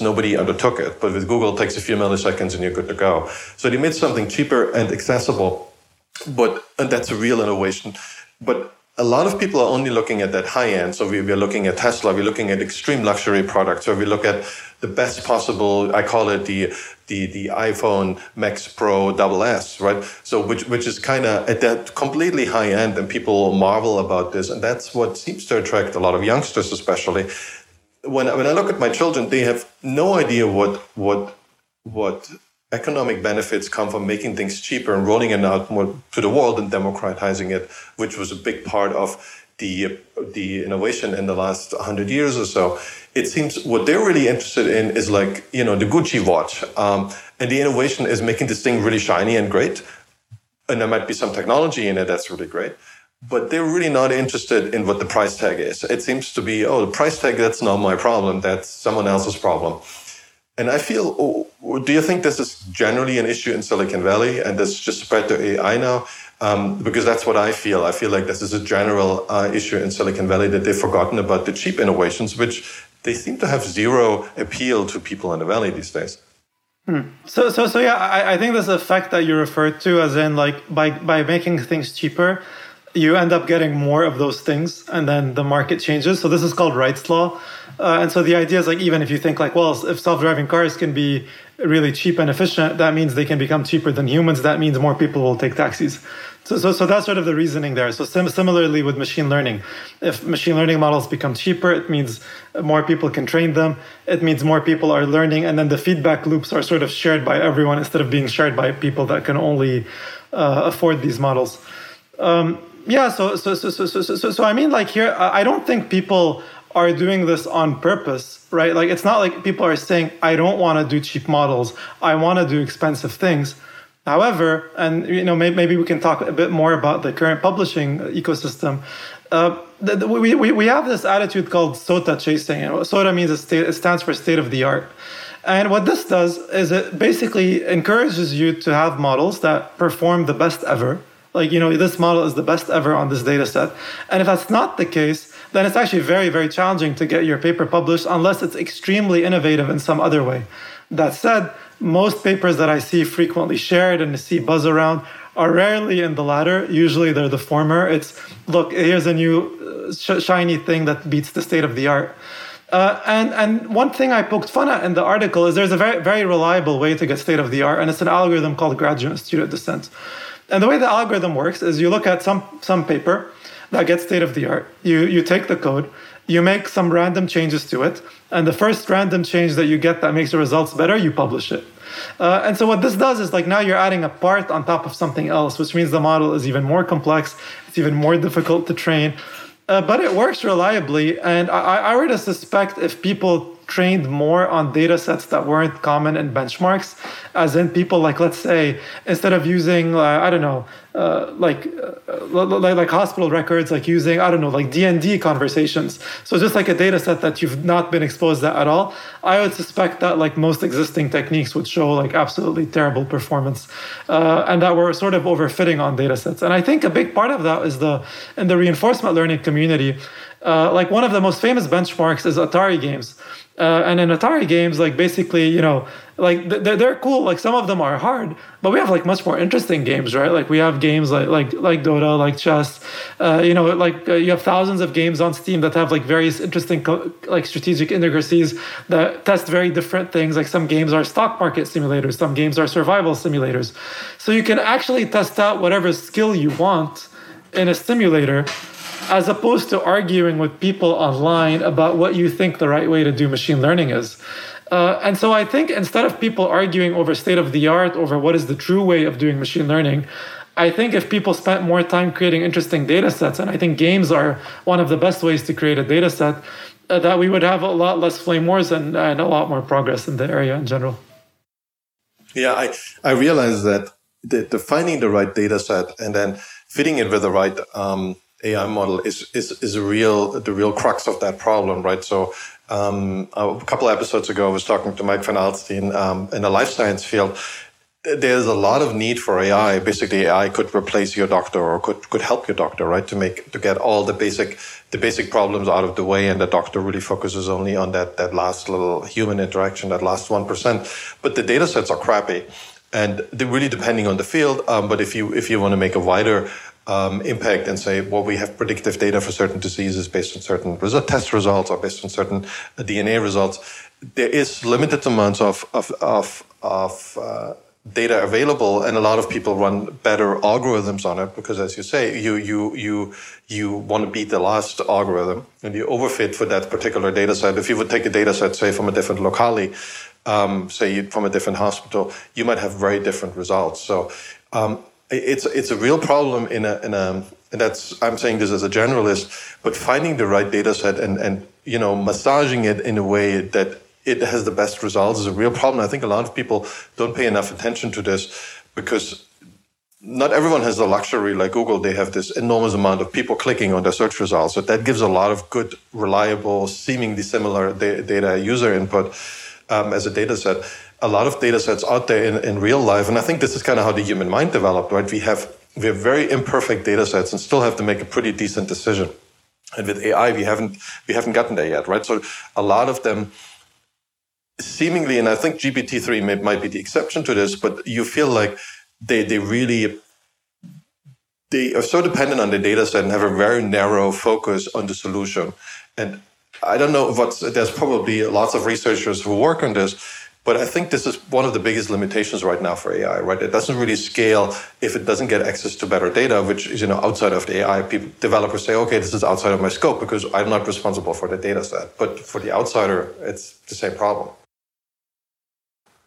nobody undertook it. But with Google, it takes a few milliseconds and you're good to go. So they made something cheaper and accessible, and that's a real innovation. But a lot of people are only looking at that high end. So we're looking at Tesla, we're looking at extreme luxury products, or we look at the best possible, I call it the iPhone Max Pro SS, right? So which is kind of at that completely high end, and people marvel about this. And that's what seems to attract a lot of youngsters, especially. When I look at my children, they have no idea what economic benefits come from making things cheaper and rolling it out more to the world and democratizing it, which was a big part of the innovation in the last 100 years or so. It seems what they're really interested in is like, you know, the Gucci watch. And the innovation is making this thing really shiny and great. And there might be some technology in it that's really great. But they're really not interested in what the price tag is. It seems to be, the price tag, that's not my problem. That's someone else's problem. And I feel, do you think this is generally an issue in Silicon Valley and that's just spread to AI now? Because that's what I feel. I feel like this is a general issue in Silicon Valley, that they've forgotten about the cheap innovations, which they seem to have zero appeal to people in the Valley these days. So yeah, I think this effect that you referred to, as in like by making things cheaper, you end up getting more of those things, and then the market changes. So this is called Wright's law. And so the idea is like, even if you think like, well, if self-driving cars can be really cheap and efficient, that means they can become cheaper than humans. That means more people will take taxis. So that's sort of the reasoning there. So similarly with machine learning, if machine learning models become cheaper, it means more people can train them. It means more people are learning. And then the feedback loops are sort of shared by everyone instead of being shared by people that can only afford these models. So I mean, like here, I don't think people are doing this on purpose, right? Like, it's not like people are saying, I don't want to do cheap models, I want to do expensive things. However, and you know, maybe we can talk a bit more about the current publishing ecosystem. We have this attitude called SOTA chasing. And what SOTA means is it stands for state of the art. And what this does is it basically encourages you to have models that perform the best ever, like, you know, this model is the best ever on this data set. And if that's not the case, then it's actually very, very challenging to get your paper published unless it's extremely innovative in some other way. That said, most papers that I see frequently shared and see buzz around are rarely in the latter. Usually they're the former. It's, look, here's a new shiny thing that beats the state of the art. And one thing I poked fun at in the article is there's a very, very reliable way to get state of the art, and it's an algorithm called gradient student descent. And the way the algorithm works is you look at some paper that gets state of the art. You take the code, you make some random changes to it, and the first random change that you get that makes the results better, you publish it. And so what this does is, like, now you're adding a part on top of something else, which means the model is even more complex, it's even more difficult to train. But it works reliably, and I were to suspect if people trained more on data sets that weren't common in benchmarks, as in people like, let's say, instead of using, like hospital records, like using, like D&D conversations. So just like a data set that you've not been exposed to at all, I would suspect that, like, most existing techniques would show, like, absolutely terrible performance, and that we're sort of overfitting on data sets. And I think a big part of that is in the reinforcement learning community, like, one of the most famous benchmarks is Atari games. And in Atari games, like, basically, you know, like, they're cool. Like, some of them are hard, but we have, like, much more interesting games, right? Like, we have games like Dota, like chess, you have thousands of games on Steam that have, like, various interesting, like, strategic intricacies that test very different things. Like, some games are stock market simulators, some games are survival simulators. So you can actually test out whatever skill you want in a simulator, as opposed to arguing with people online about what you think the right way to do machine learning is. And so I think instead of people arguing over state of the art, over what is the true way of doing machine learning, I think if people spent more time creating interesting data sets, and I think games are one of the best ways to create a data set, that we would have a lot less flame wars and a lot more progress in the area in general. Yeah, I realize that defining the right data set and then fitting it with the right AI model is the real crux of that problem, right? So a couple of episodes ago, I was talking to Mike Van Alstine in the life science field. There's a lot of need for AI. Basically, AI could replace your doctor or could help your doctor, right? To get all the basic problems out of the way, and the doctor really focuses only on that last little human interaction, that last 1%. But the data sets are crappy, and they're really depending on the field. But if you want to make a wider impact and say, well, we have predictive data for certain diseases based on certain test results or based on certain DNA results, there is limited amounts of data available, and a lot of people run better algorithms on it because, as you say, you want to beat the last algorithm and you overfit for that particular data set. If you would take a data set, say, from a different locale, say from a different hospital, you might have very different results. So It's a real problem and that's, I'm saying this as a generalist, but finding the right data set and massaging it in a way that it has the best results is a real problem. I think a lot of people don't pay enough attention to this because not everyone has the luxury like Google. They have this enormous amount of people clicking on their search results. So that gives a lot of good, reliable, seemingly similar data user input as a data set. A lot of data sets out there in real life, and I think this is kind of how the human mind developed, right? We have very imperfect data sets and still have to make a pretty decent decision. And with AI, we haven't gotten there yet, right? So a lot of them seemingly, and I think GPT-3 might be the exception to this, but you feel like they are so dependent on the data set and have a very narrow focus on the solution. And I don't know there's probably lots of researchers who work on this, but I think this is one of the biggest limitations right now for AI, right? It doesn't really scale if it doesn't get access to better data, which is, outside of the AI. Developers say, okay, this is outside of my scope because I'm not responsible for the data set. But for the outsider, it's the same problem.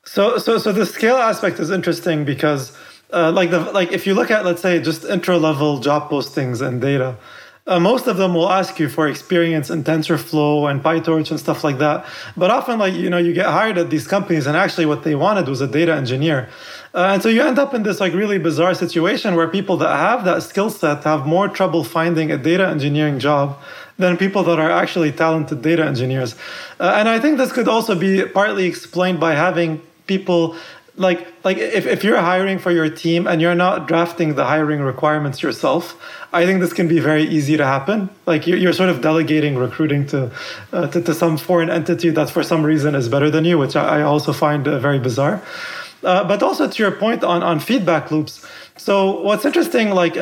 So the scale aspect is interesting because, if you look at, let's say, just intro-level job postings and data, most of them will ask you for experience in TensorFlow and PyTorch and stuff like that. But often, you get hired at these companies and actually what they wanted was a data engineer. And so you end up in this, really bizarre situation where people that have that skill set have more trouble finding a data engineering job than people that are actually talented data engineers. And I think this could also be partly explained by having people like if you're hiring for your team and you're not drafting the hiring requirements yourself, I think this can be very easy to happen. Like you're sort of delegating recruiting to some foreign entity that for some reason is better than you, which I also find very bizarre. But also to your point on feedback loops. So what's interesting, if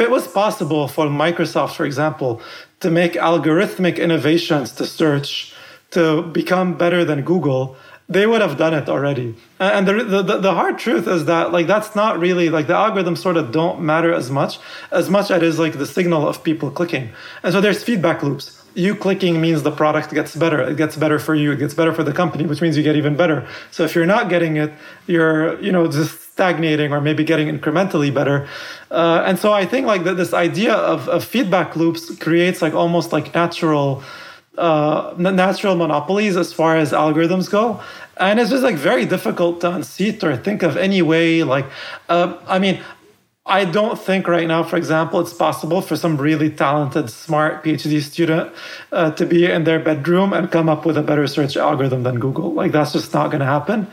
it was possible for Microsoft, for example, to make algorithmic innovations to search to become better than Google, they would have done it already. And the hard truth is that that's not really the algorithms sort of don't matter as much as it is the signal of people clicking. And so there's feedback loops. You clicking means the product gets better. It gets better for you. It gets better for the company, which means you get even better. So if you're not getting it, you're just stagnating or maybe getting incrementally better. And so I think this idea of feedback loops creates almost natural monopolies as far as algorithms go. And it's just very difficult to unseat or think of any way. I don't think right now, for example, it's possible for some really talented, smart PhD student to be in their bedroom and come up with a better search algorithm than Google. That's just not going to happen.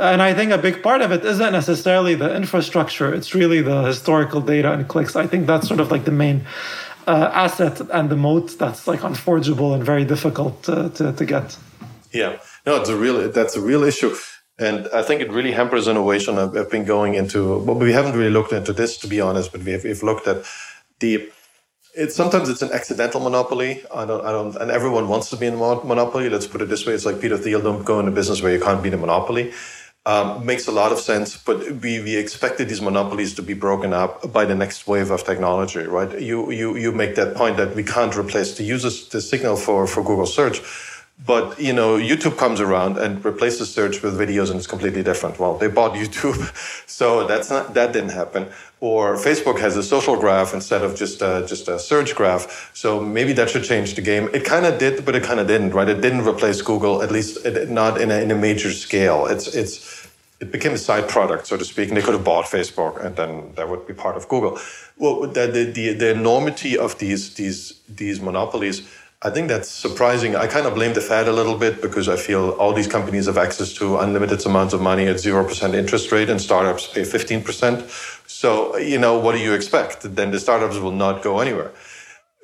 And I think a big part of it isn't necessarily the infrastructure. It's really the historical data and clicks. I think that's sort of the main asset and the moat that's unforgeable and very difficult to get. Yeah, no, that's a real issue. And I think it really hampers innovation. I've been going into, well, we haven't really looked into this, to be honest, but we've looked at sometimes it's an accidental monopoly. And everyone wants to be in a monopoly. Let's put it this way. It's like Peter Thiel, don't go into business where you can't be in a monopoly. Makes a lot of sense, but we expected these monopolies to be broken up by the next wave of technology, right? You make that point that we can't replace the users, the signal for Google search. But, YouTube comes around and replaces search with videos, and it's completely different. Well, they bought YouTube, so that didn't happen. Or Facebook has a social graph instead of just a search graph. So maybe that should change the game. It kind of did, but it kind of didn't, right? It didn't replace Google, at least not in a major scale. It became a side product, so to speak, and they could have bought Facebook, and then that would be part of Google. Well, the enormity of these monopolies, I think that's surprising. I kind of blame the Fed a little bit because I feel all these companies have access to unlimited amounts of money at 0% interest rate, and startups pay 15%. So, what do you expect? Then the startups will not go anywhere.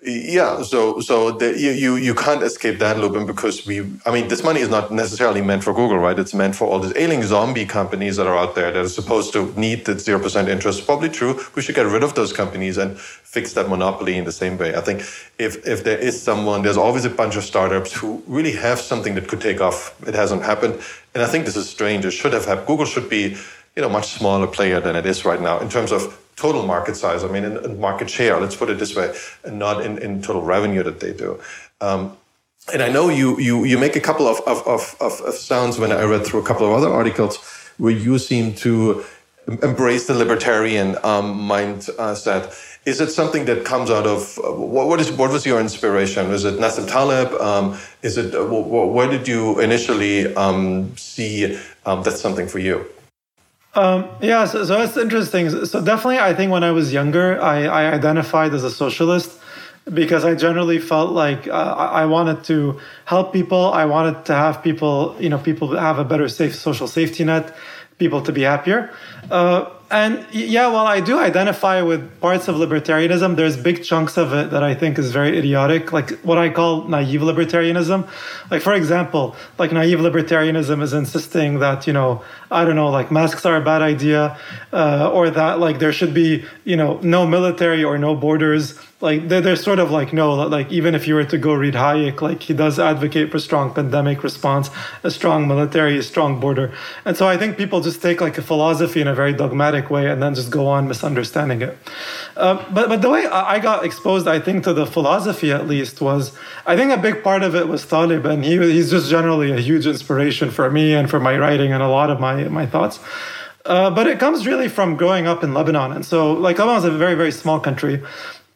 Yeah, you can't escape that loop, and because this money is not necessarily meant for Google, right? It's meant for all these ailing zombie companies that are out there that are supposed to need that 0% interest. Probably true. We should get rid of those companies and fix that monopoly in the same way. I think if there is someone, there's always a bunch of startups who really have something that could take off. It hasn't happened, and I think this is strange. It should have happened. Google should be, much smaller player than it is right now in terms of total market size, in market share, let's put it this way, and not in total revenue that they do. And I know you make a couple of sounds when I read through a couple of other articles where you seem to embrace the libertarian mindset. Is it something that comes out of what was your inspiration? Is it Nassim Taleb? Is it where did you initially see that's something for you? Yeah, so it's interesting. So definitely, I think when I was younger, I identified as a socialist because I generally felt I wanted to help people. I wanted to have people, people have a better safe social safety net, people to be happier. And yeah, while I do identify with parts of libertarianism, there's big chunks of it that I think is very idiotic, like what I call naive libertarianism. For example, naive libertarianism is insisting that, masks are a bad idea, or that there should be, no military or no borders. They're sort of even if you were to go read Hayek, he does advocate for strong pandemic response, a strong military, a strong border. And so I think people just take a philosophy in a very dogmatic way and then just go on misunderstanding it. But the way I got exposed, I think, to the philosophy at least was, I think a big part of it was Taleb, and he's just generally a huge inspiration for me and for my writing and a lot of my thoughts. But it comes really from growing up in Lebanon. And so Lebanon is a very, very small country.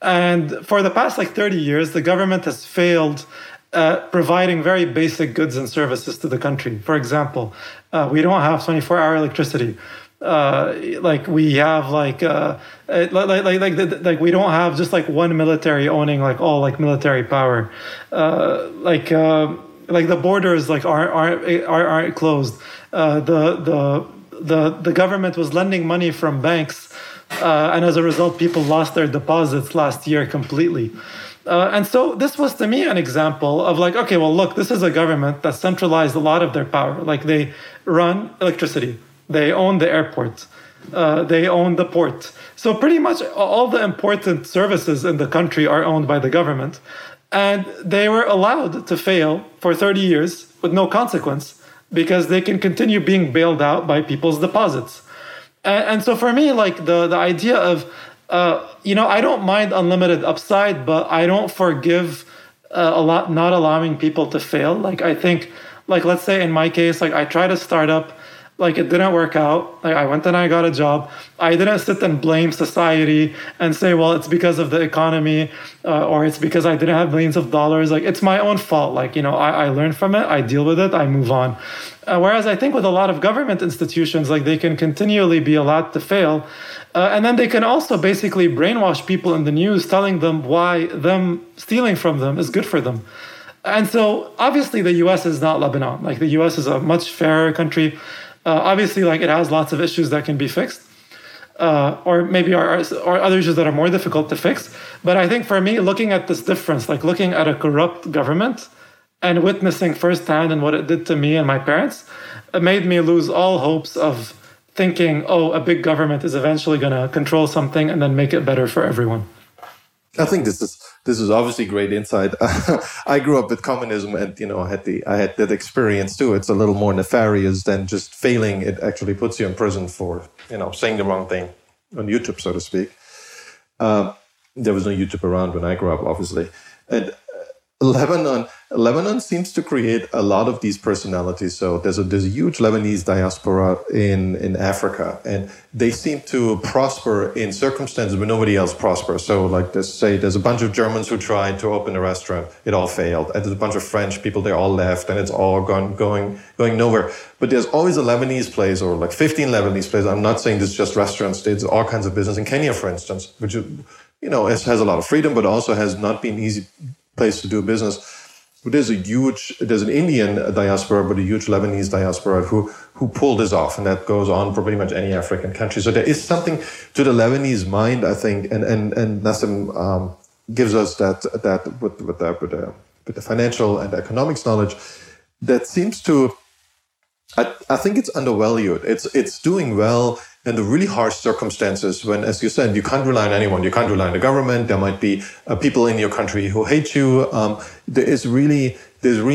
And for the past 30 years, the government has failed at providing very basic goods and services to the country. For example, we don't have 24-hour electricity. We have we don't have just one military owning all military power. The borders aren't closed. the government was lending money from banks, and as a result, people lost their deposits last year completely. And so this was, to me, an example of like, okay, well, look, this is a government that centralized a lot of their power. Like, they run electricity. They own the airport. They own the port. So pretty much all the important services in the country are owned by the government. And they were allowed to fail for 30 years with no consequence because they can continue being bailed out by people's deposits. And so for me, like, the idea of, you know, I don't mind unlimited upside, but I don't forgive a lot not allowing people to fail. Like, I think, like, let's say in my case, like, I tried a startup, like, it didn't work out. Like, I went and I got a job. I didn't sit and blame society and say, well, it's because of the economy, or it's because I didn't have millions of dollars. Like, it's my own fault. Like, you know, I learn from it, I deal with it, I move on. Whereas I think with a lot of government institutions, like, they can continually be allowed to fail. And then they can also basically brainwash people in the news, telling them why them stealing from them is good for them. And so obviously the US is not Lebanon. Like, the US is a much fairer country. Obviously, like, it has lots of issues that can be fixed, or maybe are other issues that are more difficult to fix. But I think for me, looking at this difference, like looking at a corrupt government and witnessing firsthand and what it did to me and my parents, it made me lose all hopes of thinking, oh, a big government is eventually going to control something and then make it better for everyone. I think this is obviously great insight. I grew up with communism, and, you know, I had that experience too. It's a little more nefarious than just failing. It actually puts you in prison for, you know, saying the wrong thing on YouTube, so to speak. There was no YouTube around when I grew up, obviously. And Lebanon seems to create a lot of these personalities. So there's a huge Lebanese diaspora in Africa, and they seem to prosper in circumstances where nobody else prospers. So, like, let's say there's a bunch of Germans who tried to open a restaurant, it all failed. And there's a bunch of French people, they all left, and it's all going nowhere. But there's always a Lebanese place, or like 15 Lebanese places. I'm not saying this is just restaurants, there's all kinds of business in Kenya, for instance, which, you know, has a lot of freedom, but also has not been easy place to do business. But there's an Indian diaspora, but a huge Lebanese diaspora who pulled this off, and that goes on for pretty much any African country. So there is something to the Lebanese mind, I think, and Nassim gives us that with the financial and economics knowledge that seems to, I think it's undervalued. It's doing well in the really harsh circumstances when, as you said, you can't rely on anyone. You can't rely on the government. There might be people in your country who hate you. There's really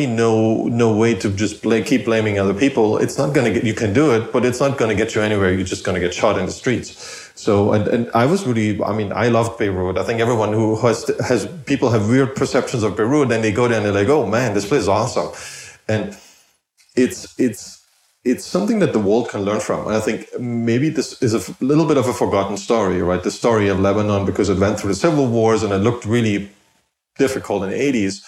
no way to just keep blaming other people. It's not going to get, you can do it, but it's not going to get you anywhere. You're just going to get shot in the streets. So, and I was really, I mean, I loved Beirut. I think everyone who has people have weird perceptions of Beirut, and they go there and they're like, oh man, this place is awesome. And it's something that the world can learn from. And I think maybe this is a little bit of a forgotten story, right? The story of Lebanon, because it went through the civil wars and it looked really difficult in the 80s.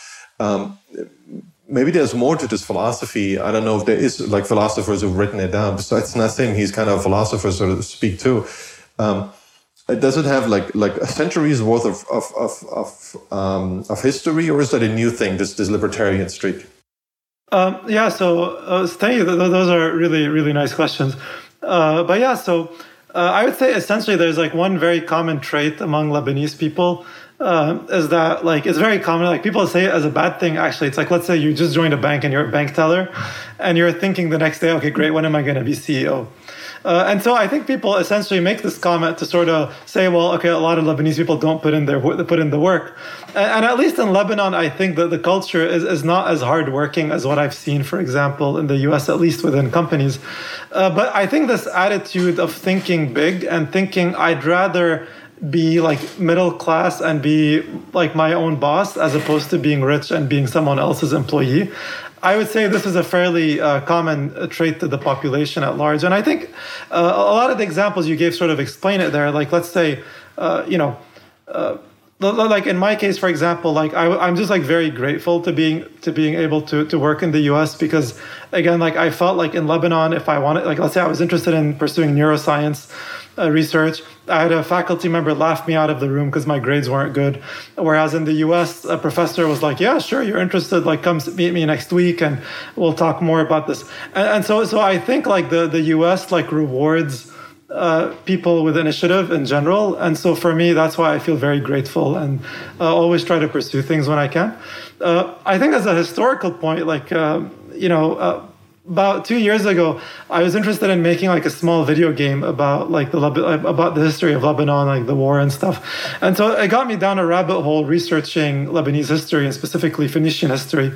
Maybe there's more to this philosophy. I don't know if there is, like, philosophers who've written it down. Besides Nassim, he's kind of a philosopher, so to speak, too. It doesn't have like a century's worth of history, or is that a new thing, this libertarian streak? Stay. Those are really, really nice questions. I would say essentially there's like one very common trait among Lebanese people is that, like, it's very common. Like, people say it as a bad thing, actually. It's like, let's say you just joined a bank and you're a bank teller and you're thinking the next day, okay, great, when am I going to be CEO? And so I think people essentially make this comment to sort of say, well, okay, a lot of Lebanese people don't put in the work. And at least in Lebanon, I think that the culture is not as hardworking as what I've seen, for example, in the US, at least within companies. But I think this attitude of thinking big and thinking I'd rather be like middle class and be like my own boss as opposed to being rich and being someone else's employee, I would say this is a fairly common trait to the population at large. And I think a lot of the examples you gave sort of explain it there. Like, let's say, like in my case, for example, like I'm just like very grateful to being able to work in the US, because again, like I felt like in Lebanon, if I wanted, like let's say I was interested in pursuing neuroscience research, I had a faculty member laugh me out of the room because my grades weren't good. Whereas in the US, a professor was like, yeah, sure, you're interested, like come meet me next week and we'll talk more about this. And so I think like the US like rewards people with initiative in general. And so for me, that's why I feel very grateful and always try to pursue things when I can. I think as a historical point, like, about 2 years ago, I was interested in making like a small video game about like about the history of Lebanon, like the war and stuff. And so it got me down a rabbit hole researching Lebanese history and specifically Phoenician history.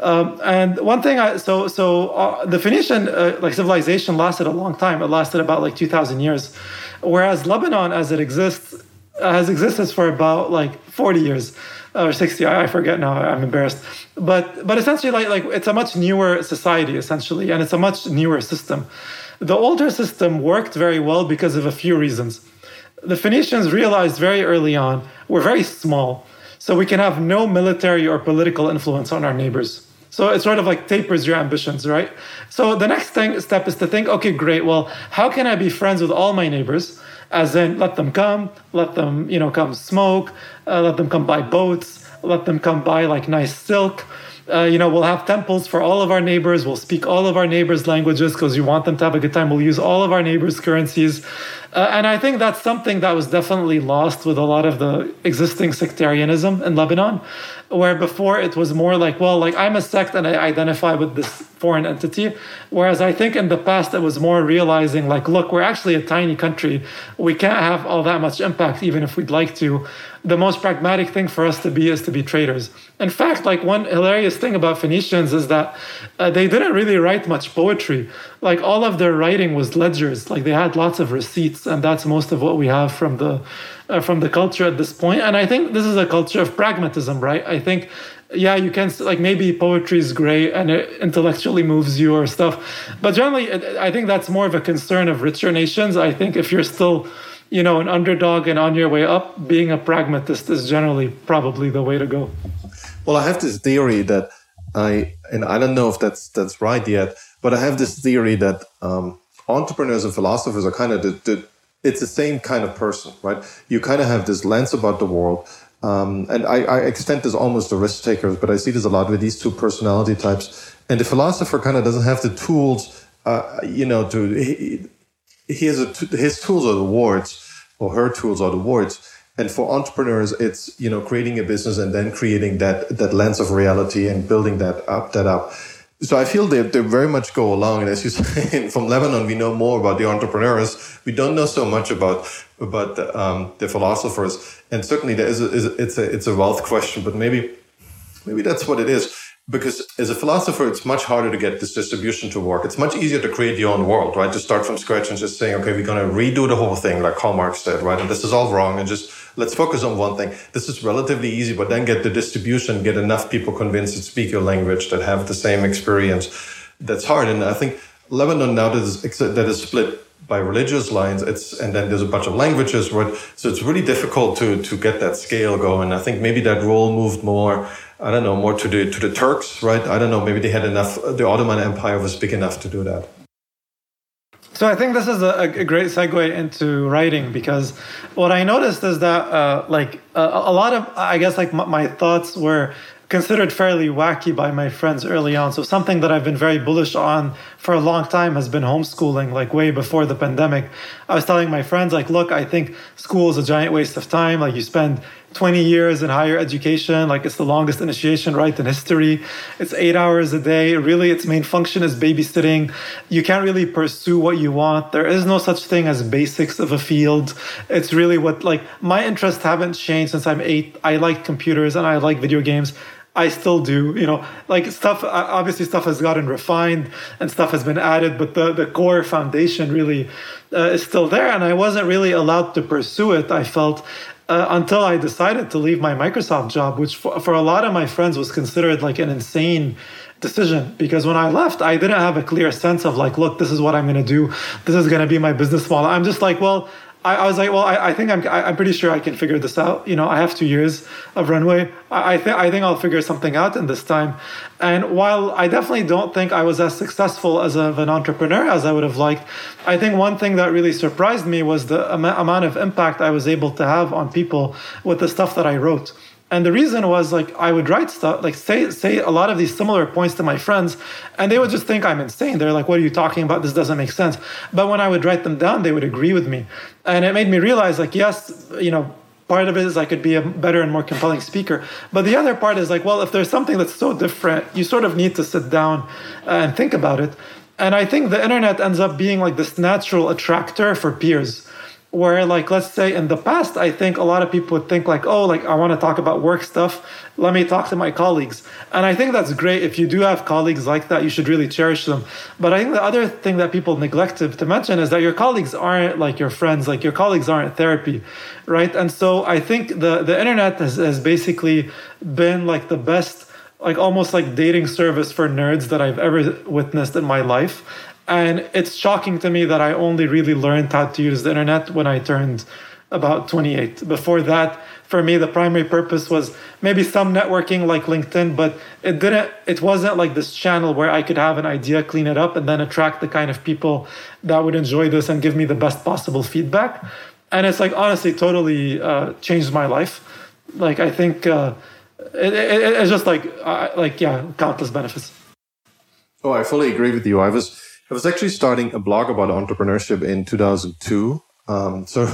And one thing, the Phoenician like civilization lasted a long time. It lasted about like 2,000 years, whereas Lebanon, as it exists, has existed for about like 40 years. Or 60, I forget now, I'm embarrassed. But essentially, like it's a much newer society, essentially, and it's a much newer system. The older system worked very well because of a few reasons. The Phoenicians realized very early on, we're very small, so we can have no military or political influence on our neighbors. So it sort of like tapers your ambitions, right? So the next step is to think, okay, great, well, how can I be friends with all my neighbors? As in, let them come, come smoke, let them come buy boats, let them come buy like nice silk. We'll have temples for all of our neighbors. We'll speak all of our neighbors' languages because you want them to have a good time. We'll use all of our neighbors' currencies. And I think that's something that was definitely lost with a lot of the existing sectarianism in Lebanon, where before it was more like, well, like I'm a sect and I identify with this foreign entity. Whereas I think in the past, it was more realizing like, look, we're actually a tiny country. We can't have all that much impact, even if we'd like to. The most pragmatic thing for us to be is to be traders. In fact, like one hilarious thing about Phoenicians is that they didn't really write much poetry. Like all of their writing was ledgers. Like they had lots of receipts, and that's most of what we have from the culture at this point. And I think this is a culture of pragmatism, right? I think, yeah, you can like maybe poetry is great and it intellectually moves you or stuff, but generally, I think that's more of a concern of richer nations. I think if you're still, an underdog and on your way up, being a pragmatist is generally probably the way to go. Well, I have this theory that I don't know if that's right yet. But I have this theory that entrepreneurs and philosophers are kind of it's the same kind of person, right? You kind of have this lens about the world. And I extend this almost to risk takers, but I see this a lot with these two personality types. And the philosopher kind of doesn't have the tools, his tools are the words, or her tools are the words. And for entrepreneurs, it's, creating a business and then creating that lens of reality and building that up. So I feel they very much go along. And as you say, from Lebanon, we know more about the entrepreneurs. We don't know so much about the philosophers. And certainly there it's a wealth question, but maybe that's what it is. Because as a philosopher, it's much harder to get this distribution to work. It's much easier to create your own world, right? To start from scratch and just saying, okay, we're going to redo the whole thing like Karl Marx said, right? And this is all wrong and just let's focus on one thing. This is relatively easy, but then get the distribution, get enough people convinced that speak your language, that have the same experience. That's hard. And I think Lebanon now that is split by religious lines, and then there's a bunch of languages, right? So it's really difficult to get that scale going. I think maybe that role moved more, I don't know, more to the Turks, right? I don't know, maybe they had enough, the Ottoman Empire was big enough to do that. So I think this is a great segue into writing, because what I noticed is that a lot of, I guess, like my thoughts were considered fairly wacky by my friends early on. So something that I've been very bullish on for a long time has been homeschooling, like way before the pandemic. I was telling my friends, like, look, I think school is a giant waste of time. Like you spend 20 years in higher education, like it's the longest initiation right in history. It's 8 hours a day. Really, its main function is babysitting. You can't really pursue what you want. There is no such thing as basics of a field. It's really what, like, my interests haven't changed since I'm 8. I like computers and I like video games. I still do, like stuff, obviously stuff has gotten refined and stuff has been added, but the core foundation really is still there. And I wasn't really allowed to pursue it, I felt, until I decided to leave my Microsoft job, which for a lot of my friends was considered like an insane decision. Because when I left, I didn't have a clear sense of like, look, this is what I'm going to do. This is going to be my business model. I'm just like, well, I was like, well, I think I'm pretty sure I can figure this out. You know, I have 2 years of runway. I think I'll figure something out in this time. And while I definitely don't think I was as successful as an entrepreneur as I would have liked, I think one thing that really surprised me was the amount of impact I was able to have on people with the stuff that I wrote. And the reason was, like, I would write stuff, like say a lot of these similar points to my friends, and they would just think I'm insane. They're like, what are you talking about? This doesn't make sense. But when I would write them down, they would agree with me. And it made me realize, like, yes, you know, part of it is I could be a better and more compelling speaker. But the other part is like, well, if there's something that's so different, you sort of need to sit down and think about it. And I think the internet ends up being like this natural attractor for peers, where, like, let's say in the past, I think a lot of people would think like, oh, like, I want to talk about work stuff. Let me talk to my colleagues. And I think that's great. If you do have colleagues like that, you should really cherish them. But I think the other thing that people neglect to mention is that your colleagues aren't like your friends, like your colleagues aren't therapy, right? And so I think the internet has basically been like the best, like almost like dating service for nerds that I've ever witnessed in my life. And it's shocking to me that I only really learned how to use the internet when I turned about 28. Before that, for me, the primary purpose was maybe some networking like LinkedIn, but it wasn't like this channel where I could have an idea, clean it up, and then attract the kind of people that would enjoy this and give me the best possible feedback. And it's like, honestly, totally changed my life. Like, I think it's just like, yeah, countless benefits. Oh, I fully agree with you. I was actually starting a blog about entrepreneurship in 2002. So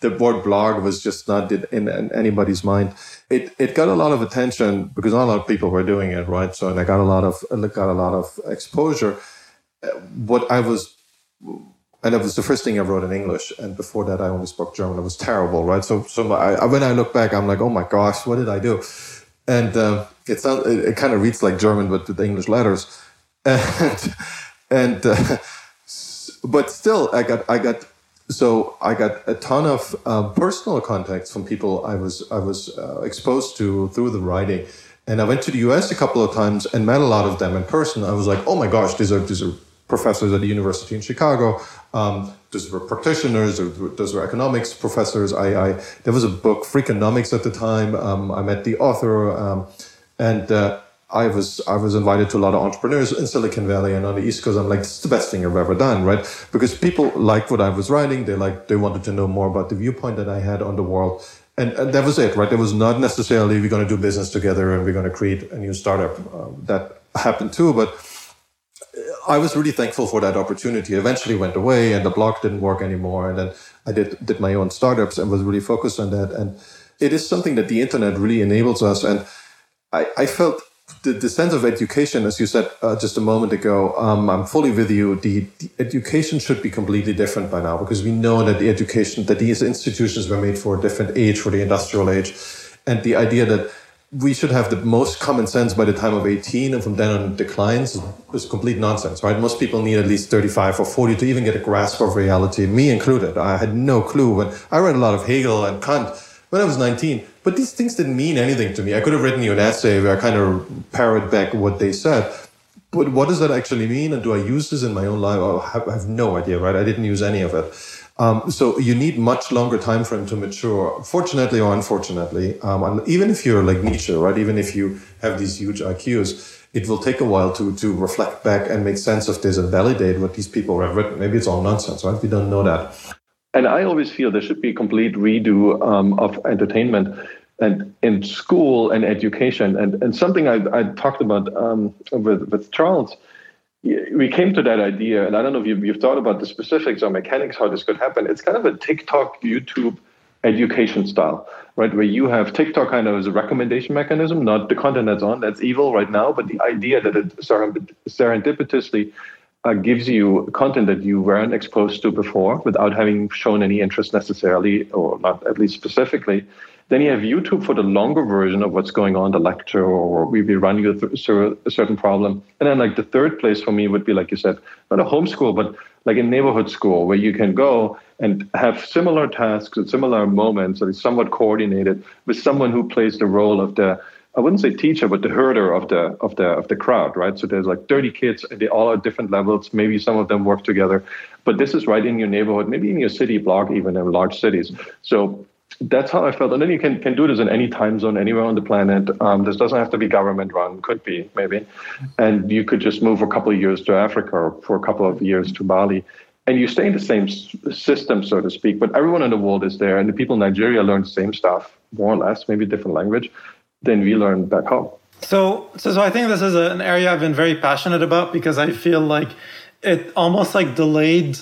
the word blog was just not in anybody's mind. It got a lot of attention because not a lot of people were doing it, right? So, and I got a lot of exposure. And it was the first thing I wrote in English. And before that, I only spoke German. It was terrible, right? So when I look back, I'm like, oh my gosh, what did I do? And it kind of reads like German, but with the English letters. But still, I got a ton of personal contacts from people I was exposed to through the writing, and I went to the US a couple of times and met a lot of them in person. I was like, oh my gosh, these are professors at the university in Chicago. Those were practitioners, or those were economics professors. There was a book, Freakonomics, at the time. I met the author, I was invited to a lot of entrepreneurs in Silicon Valley and on the East Coast. I'm like, this is the best thing I've ever done, right? Because people liked what I was writing. They wanted to know more about the viewpoint that I had on the world. And that was it, right? It was not necessarily we're going to do business together and we're going to create a new startup. That happened too, but I was really thankful for that opportunity. Eventually went away and the blog didn't work anymore. And then I did my own startups and was really focused on that. And it is something that the internet really enables us. And I felt... The sense of education, as you said just a moment ago, I'm fully with you. The education should be completely different by now, because we know that the education, that these institutions were made for a different age, for the industrial age. And the idea that we should have the most common sense by the time of 18 and from then on it declines is complete nonsense, right? Most people need at least 35 or 40 to even get a grasp of reality, me included. I had no clue. When I read a lot of Hegel and Kant when I was 19, but these things didn't mean anything to me. I could have written you an essay where I kind of parrot back what they said. But what does that actually mean? And do I use this in my own life? I have no idea, right? I didn't use any of it. So you need much longer time frame to mature, fortunately or unfortunately. And even if you're like Nietzsche, right? Even if you have these huge IQs, it will take a while to reflect back and make sense of this and validate what these people have written. Maybe it's all nonsense, right? We don't know that. And I always feel there should be a complete redo of entertainment and in school and education. And something I talked about with Charles, we came to that idea, and I don't know if you've thought about the specifics or mechanics, how this could happen. It's kind of a TikTok, YouTube education style, right? Where you have TikTok kind of as a recommendation mechanism, not the content that's on, that's evil right now, but the idea that it serendipitously gives you content that you weren't exposed to before without having shown any interest necessarily, or not at least specifically. Then you have YouTube for the longer version of what's going on, the lecture, or we run you through a certain problem. And then like the third place for me would be, like you said, not a homeschool, but like a neighborhood school where you can go and have similar tasks and similar moments that is somewhat coordinated with someone who plays the role of the I wouldn't say teacher, but the herder of the crowd, right? So there's like 30 kids, and they all are different levels. Maybe some of them work together, but this is right in your neighborhood, maybe in your city block, even in large cities. So that's how I felt. And then you can do this in any time zone, anywhere on the planet. This doesn't have to be government run, could be maybe. And you could just move a couple of years to Africa or for a couple of years to Bali. And you stay in the same system, so to speak, but everyone in the world is there. And the people in Nigeria learn the same stuff, more or less, maybe different language, than we learn back home. So I think this is an area I've been very passionate about, because I feel like it almost like delayed,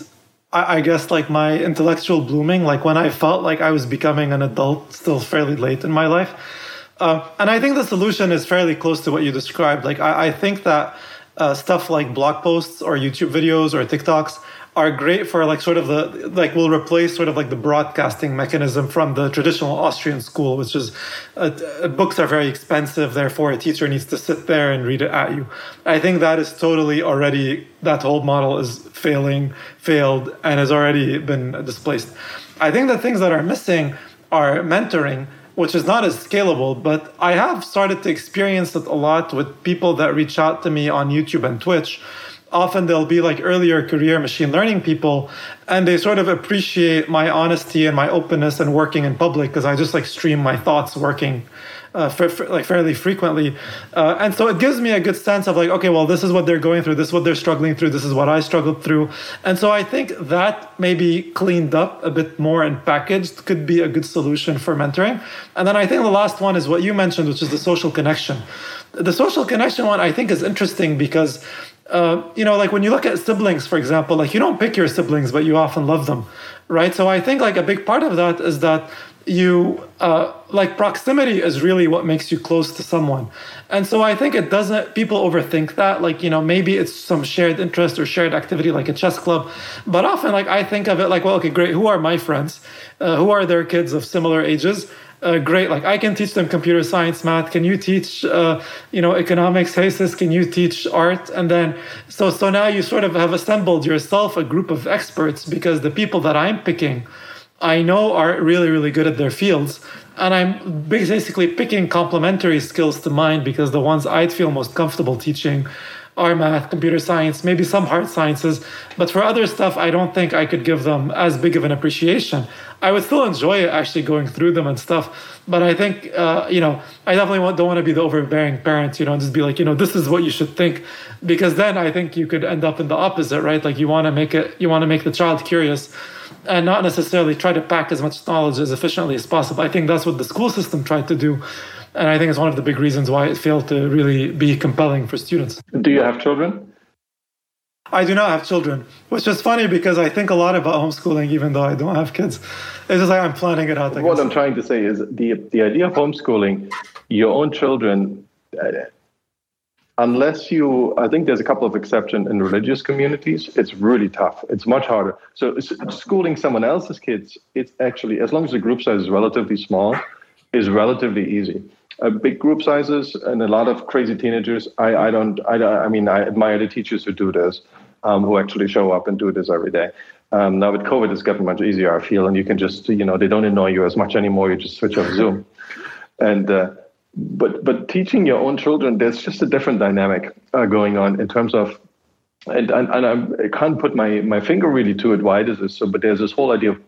I guess, like my intellectual blooming, like when I felt like I was becoming an adult still fairly late in my life. And I think the solution is fairly close to what you described. Like I think that stuff like blog posts or YouTube videos or TikToks are great for like sort of the, like will replace sort of like the broadcasting mechanism from the traditional Austrian school, which is books are very expensive. Therefore, a teacher needs to sit there and read it at you. I think that is totally already, that whole model is failed and has already been displaced. I think the things that are missing are mentoring, which is not as scalable, but I have started to experience it a lot with people that reach out to me on YouTube and Twitch. Often they'll be like earlier career machine learning people, and they sort of appreciate my honesty and my openness and working in public, because I just like stream my thoughts working like fairly frequently. And so it gives me a good sense of like, okay, well, this is what they're going through. This is what they're struggling through. This is what I struggled through. And so I think that maybe cleaned up a bit more and packaged could be a good solution for mentoring. And then I think the last one is what you mentioned, which is the social connection. The social connection one, I think, is interesting because you know, like when you look at siblings, for example, like you don't pick your siblings, but you often love them, right? So I think like a big part of that is that you, like proximity is really what makes you close to someone. And so I think it doesn't, people overthink that, like, you know, maybe it's some shared interest or shared activity like a chess club. But often like I think of it like, well, okay, great. Who are my friends? Who are their kids of similar ages? Great, like I can teach them computer science, math. Can you teach, you know, economics? Hey sis, can you teach art? And then, so now you sort of have assembled yourself a group of experts, because the people that I'm picking, I know are really, really good at their fields. And I'm basically picking complementary skills to mine, because the ones I'd feel most comfortable teaching are math, computer science, maybe some hard sciences. But for other stuff, I don't think I could give them as big of an appreciation. I would still enjoy actually going through them and stuff. But I think, you know, I definitely don't want to be the overbearing parent, you know, and just be like, you know, this is what you should think. Because then I think you could end up in the opposite, right? Like you want to make the child curious and not necessarily try to pack as much knowledge as efficiently as possible. I think that's what the school system tried to do. And I think it's one of the big reasons why it failed to really be compelling for students. Do you have children? I do not have children, which is funny because I think a lot about homeschooling, even though I don't have kids. It's just like I'm planning it out. What I'm trying to say is the idea of homeschooling your own children, unless you, I think there's a couple of exceptions in religious communities, it's really tough. It's much harder. So schooling someone else's kids, it's actually, as long as the group size is relatively small, is relatively easy. Big group sizes and a lot of crazy teenagers. I admire the teachers who do this, who actually show up and do this every day. Now with COVID, it's gotten much easier, I feel, and you can just, you know, they don't annoy you as much anymore. You just switch off Zoom. And but teaching your own children, there's just a different dynamic going on in terms of, and I can't put my finger really to it why this is so, but there's this whole idea of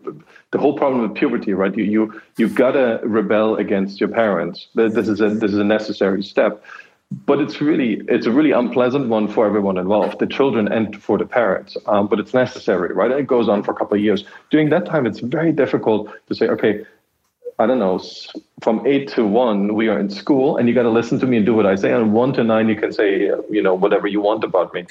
the whole problem with puberty, right? You gotta rebel against your parents. This is a necessary step, but it's a really unpleasant one for everyone involved, the children and for the parents. But it's necessary, right? It goes on for a couple of years. During that time, it's very difficult to say, okay, I don't know, from 8 to 1, we are in school, and you gotta listen to me and do what I say. And 1 to 9, you can say, you know, whatever you want about me.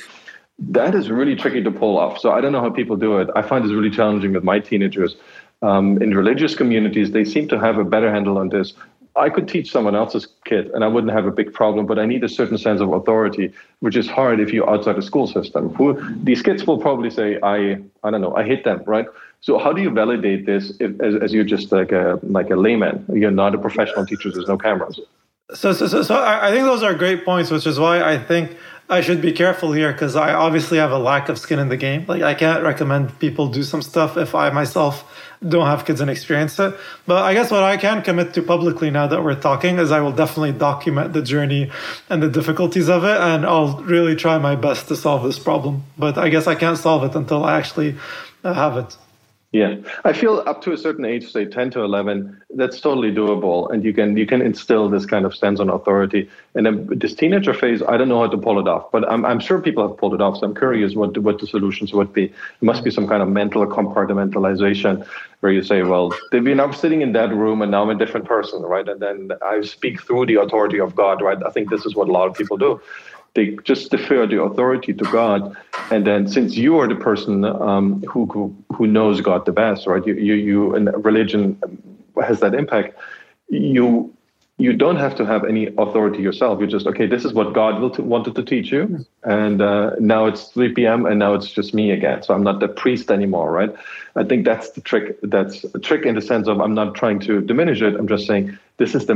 That is really tricky to pull off. So I don't know how people do it. I find this really challenging with my teenagers. In religious communities, they seem to have a better handle on this. I could teach someone else's kid and I wouldn't have a big problem, but I need a certain sense of authority, which is hard if you're outside the school system. These kids will probably say, I don't know, I hate them, right? So how do you validate this if, as you're just like a layman? You're not a professional teacher, there's no cameras. So I think those are great points, which is why I think I should be careful here because I obviously have a lack of skin in the game. Like, I can't recommend people do some stuff if I myself don't have kids and experience it. But I guess what I can commit to publicly now that we're talking is I will definitely document the journey and the difficulties of it. And I'll really try my best to solve this problem. But I guess I can't solve it until I actually have it. Yeah, I feel up to a certain age, say 10 to 11, that's totally doable. And you can instill this kind of stance on authority. And then this teenager phase, I don't know how to pull it off, but I'm sure people have pulled it off. So I'm curious what the solutions would be. There must be some kind of mental compartmentalization where you say, well, I'm sitting in that room and now I'm a different person, right? And then I speak through the authority of God, right? I think this is what a lot of people do. They just defer the authority to God, and then since you are the person who knows God the best, right? You and religion has that impact. You don't have to have any authority yourself. You're just okay. This is what God wanted to teach you, and now it's 3 p.m. and now it's just me again. So I'm not the priest anymore, right? I think that's the trick. That's a trick in the sense of I'm not trying to diminish it. I'm just saying this is the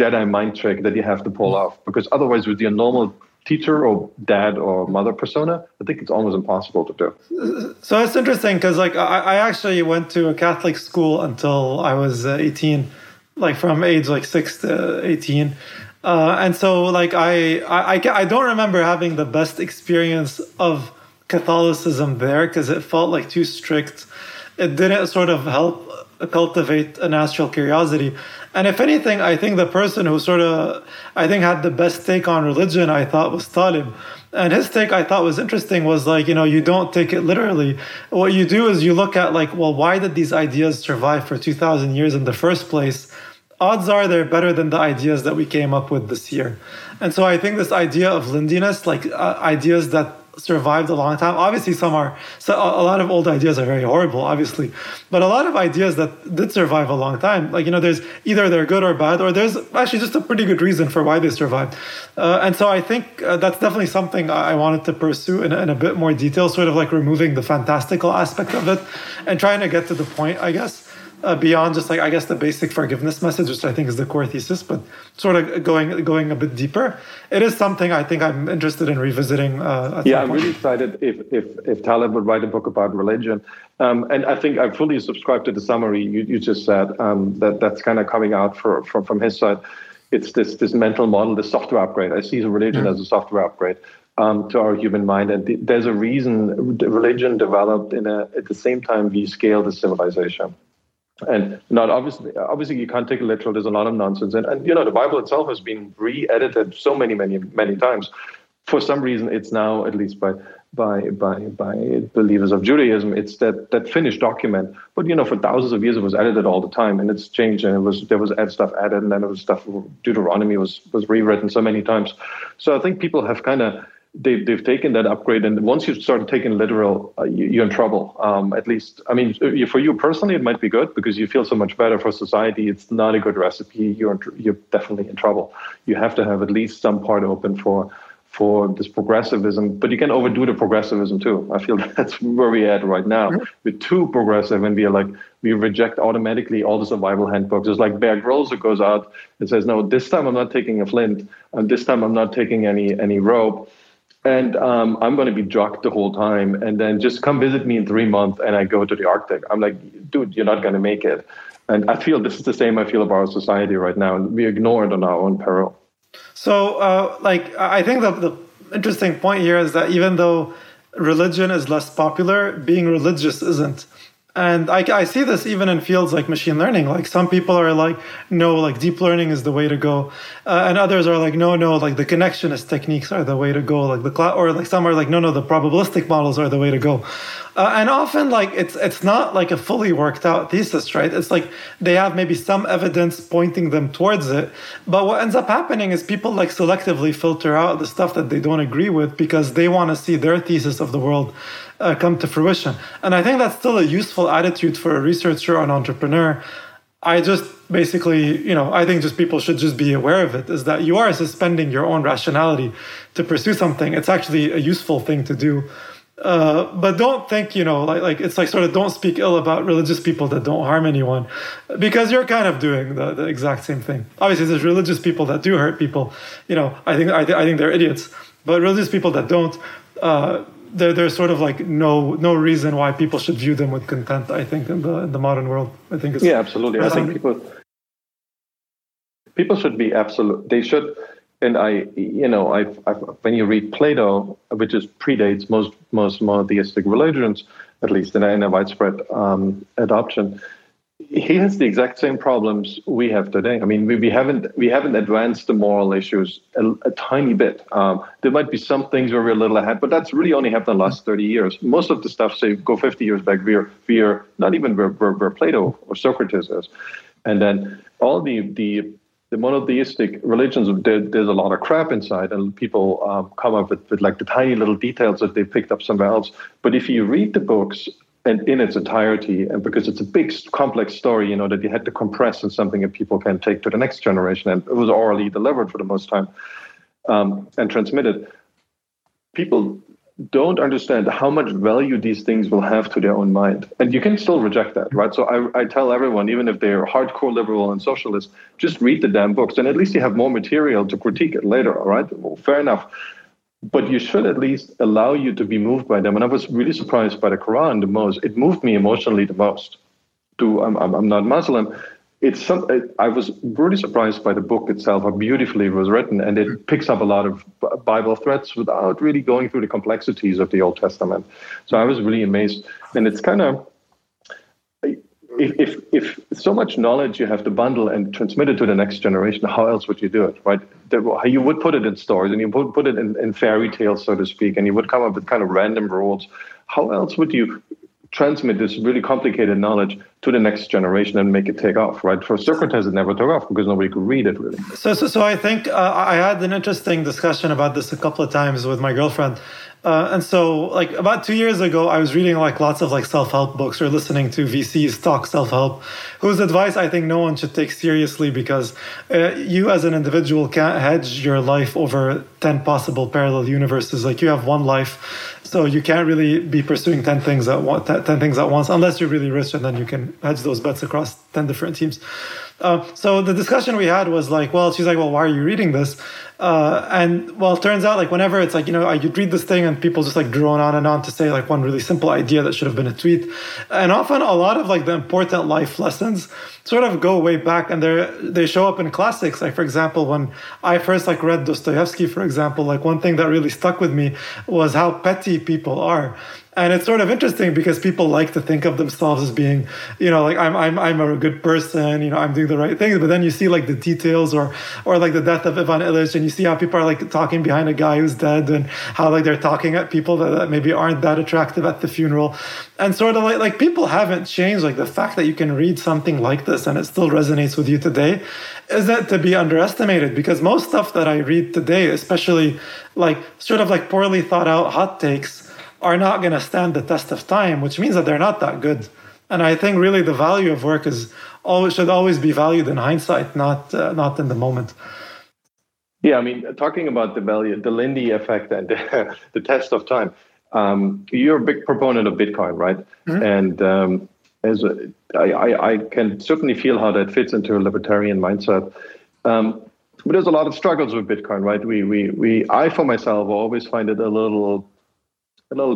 Jedi mind trick that you have to pull off, because otherwise with your normal teacher or dad or mother persona, I think it's almost impossible to do. So it's interesting because like I actually went to a Catholic school until I was 18, like from age like 6 to 18. And so like I don't remember having the best experience of Catholicism there because it felt like too strict. It didn't sort of help cultivate a natural curiosity. And if anything, I think the person who had the best take on religion, I thought, was Taleb. And his take I thought was interesting was like, you don't take it literally. What you do is you look at like, well, why did these ideas survive for 2,000 years in the first place? Odds are they're better than the ideas that we came up with this year. And so I think this idea of Lindeanness, like ideas that survived a long time. Obviously, a lot of old ideas are very horrible, obviously, but a lot of ideas that did survive a long time, like, there's either they're good or bad, or there's actually just a pretty good reason for why they survived. And so I think that's definitely something I wanted to pursue in a bit more detail, sort of like removing the fantastical aspect of it and trying to get to the point, I guess, beyond just like, I guess, the basic forgiveness message, which I think is the core thesis, but sort of going a bit deeper. It is something I think I'm interested in revisiting. I'm really excited if Taleb would write a book about religion. And I think I fully subscribe to the summary you just said, that's kind of coming out from his side. It's this mental model, the software upgrade. I see religion as a software upgrade to our human mind. And there's a reason religion developed at the same time we scaled the civilization. And not obviously you can't take it literal. There's a lot of nonsense, and the Bible itself has been re-edited so many times. For some reason, it's now, at least by believers of Judaism, it's that finished document. But for thousands of years, it was edited all the time, and it's changed, and there was stuff added, and then it was stuff. Deuteronomy was rewritten so many times. So I think people have kind of. They've taken that upgrade, and once you start taking literal, you're in trouble. At least, I mean, for you personally, it might be good because you feel so much better. For society, it's not a good recipe. You're definitely in trouble. You have to have at least some part open for this progressivism, but you can overdo the progressivism too. I feel that's where we're at right now. We're too progressive, and we reject automatically all the survival handbooks. It's like Bear Grylls who goes out and says, "No, this time I'm not taking a flint, and this time I'm not taking any rope." And I'm going to be drugged the whole time. And then just come visit me in 3 months and I go to the Arctic. I'm like, dude, you're not going to make it. And I feel this is the same I feel about our society right now. We ignore it on our own peril. So I think that the interesting point here is that even though religion is less popular, being religious isn't. And I see this even in fields like machine learning. Like some people are like, no, like deep learning is the way to go. And others are like, no, like the connectionist techniques are the way to go. Like some are like, no, the probabilistic models are the way to go. And often like it's not like a fully worked out thesis, right? It's like they have maybe some evidence pointing them towards it. But what ends up happening is people like selectively filter out the stuff that they don't agree with because they want to see their thesis of the world come to fruition. And I think that's still a useful attitude for a researcher or an entrepreneur. I just basically, I think just people should just be aware of it, is that you are suspending your own rationality to pursue something. It's actually a useful thing to do. But don't think, it's like sort of don't speak ill about religious people that don't harm anyone, because you're kind of doing the exact same thing. Obviously, there's religious people that do hurt people. I think they're idiots. But really, these people that don't, there's sort of like no reason why people should view them with contempt, I think, in the modern world. I think it's... Yeah, absolutely. I think people should be absolute. They should... And I when you read Plato, which is predates most monotheistic religions, at least in a widespread adoption, he has the exact same problems we have today. I mean, we haven't advanced the moral issues a tiny bit. There might be some things where we're a little ahead, but that's really only happened in the last 30 years. Most of the stuff, say, go 50 years back, we're not even where Plato or Socrates is, and then all the monotheistic religions, there's a lot of crap inside, and people come up with like the tiny little details that they picked up somewhere else. But if you read the books and in its entirety, and because it's a big, complex story, that you had to compress and something that people can take to the next generation, and it was orally delivered for the most time and transmitted, people don't understand how much value these things will have to their own mind. And you can still reject that, right? So I tell everyone, even if they're hardcore liberal and socialist, just read the damn books, and at least you have more material to critique it later, all right? Well, fair enough. But you should at least allow you to be moved by them. And I was really surprised by the Quran the most. It moved me emotionally the most. I'm not Muslim. I was really surprised by the book itself, how beautifully it was written, and it picks up a lot of Bible threads without really going through the complexities of the Old Testament. So I was really amazed. And it's kind of, if so much knowledge you have to bundle and transmit it to the next generation, how else would you do it, right? You would put it in stories, and you would put it in fairy tales, so to speak, and you would come up with kind of random rules. How else would you transmit this really complicated knowledge to the next generation and make it take off, right? For Socrates, it never took off because nobody could read it, really. So I think I had an interesting discussion about this a couple of times with my girlfriend. And so, like, about 2 years ago, I was reading, like, lots of, like, self-help books or listening to VCs talk self-help, whose advice I think no one should take seriously because you as an individual can't hedge your life over 10 possible parallel universes. Like, you have one life, so you can't really be pursuing 10 things at once unless you're really rich, and then you can hedge those bets across 10 different teams. So the discussion we had was like, well, she's like, well, why are you reading this? And well, it turns out like whenever it's like, you'd read this thing and people just like drone on and on to say like one really simple idea that should have been a tweet. And often a lot of like the important life lessons sort of go way back, and they show up in classics. Like, for example, when I first like read Dostoevsky, for example, like one thing that really stuck with me was how petty people are. And it's sort of interesting because people like to think of themselves as being, like I'm a good person, I'm doing the right things. But then you see like the details or like the death of Ivan Illich, and you see how people are like talking behind a guy who's dead, and how like they're talking at people that maybe aren't that attractive at the funeral. And sort of like people haven't changed. Like the fact that you can read something like this and it still resonates with you today isn't to be underestimated, because most stuff that I read today, especially like sort of like poorly thought out hot takes, are not going to stand the test of time, which means that they're not that good. And I think really the value of work should always be valued in hindsight, not in the moment. Yeah, I mean, talking about the value, the Lindy effect and the test of time, you're a big proponent of Bitcoin, right? Mm-hmm. And I can certainly feel how that fits into a libertarian mindset. But there's a lot of struggles with Bitcoin, right? I, for myself, always find it a little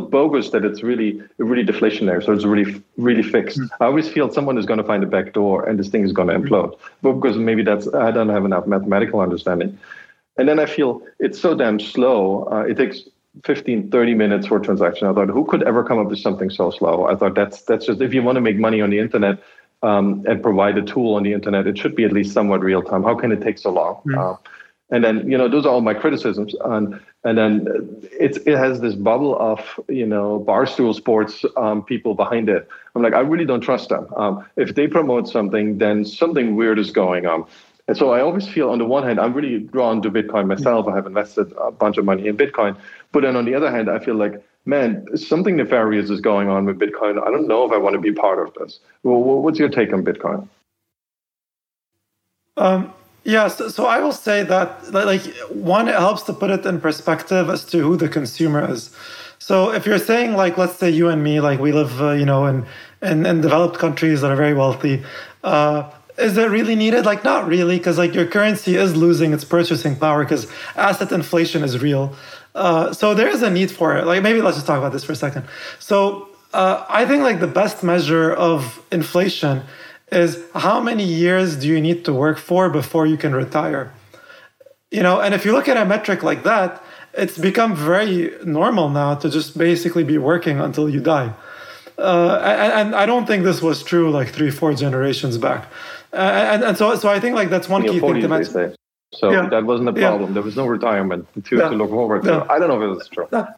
bogus that it's really deflationary, so it's really fixed. Mm-hmm. I always feel someone is going to find a back door and this thing is going to implode, but because maybe I don't have enough mathematical understanding. And then I feel it's so damn slow. It takes 15-30 minutes for a transaction. I thought, who could ever come up with something so slow? I thought that's just, if you want to make money on the internet and provide a tool on the internet, it should be at least somewhat real time. How can it take so long? Mm-hmm. And then, those are all my criticisms. And then it has this bubble of, barstool sports people behind it. I'm like, I really don't trust them. If they promote something, then something weird is going on. And so I always feel, on the one hand, I'm really drawn to Bitcoin myself. I have invested a bunch of money in Bitcoin. But then on the other hand, I feel like, man, something nefarious is going on with Bitcoin. I don't know if I want to be part of this. Well, what's your take on Bitcoin? Yes, so I will say that, like, one, it helps to put it in perspective as to who the consumer is. So if you're saying, like, let's say you and me, like, we live, in developed countries that are very wealthy, is it really needed? Like, not really, because, like, your currency is losing its purchasing power because asset inflation is real. So there is a need for it. Like, maybe let's just talk about this for a second. So I think like the best measure of inflation is how many years do you need to work for before you can retire? You know, and if you look at a metric like that, it's become very normal now to just basically be working until you die. And I don't think this was true like 3-4 generations back. And so I think like that's one key thing to mention. So yeah, that wasn't a problem. Yeah. There was no retirement to look forward to. Yeah. I don't know if it was true. Yeah.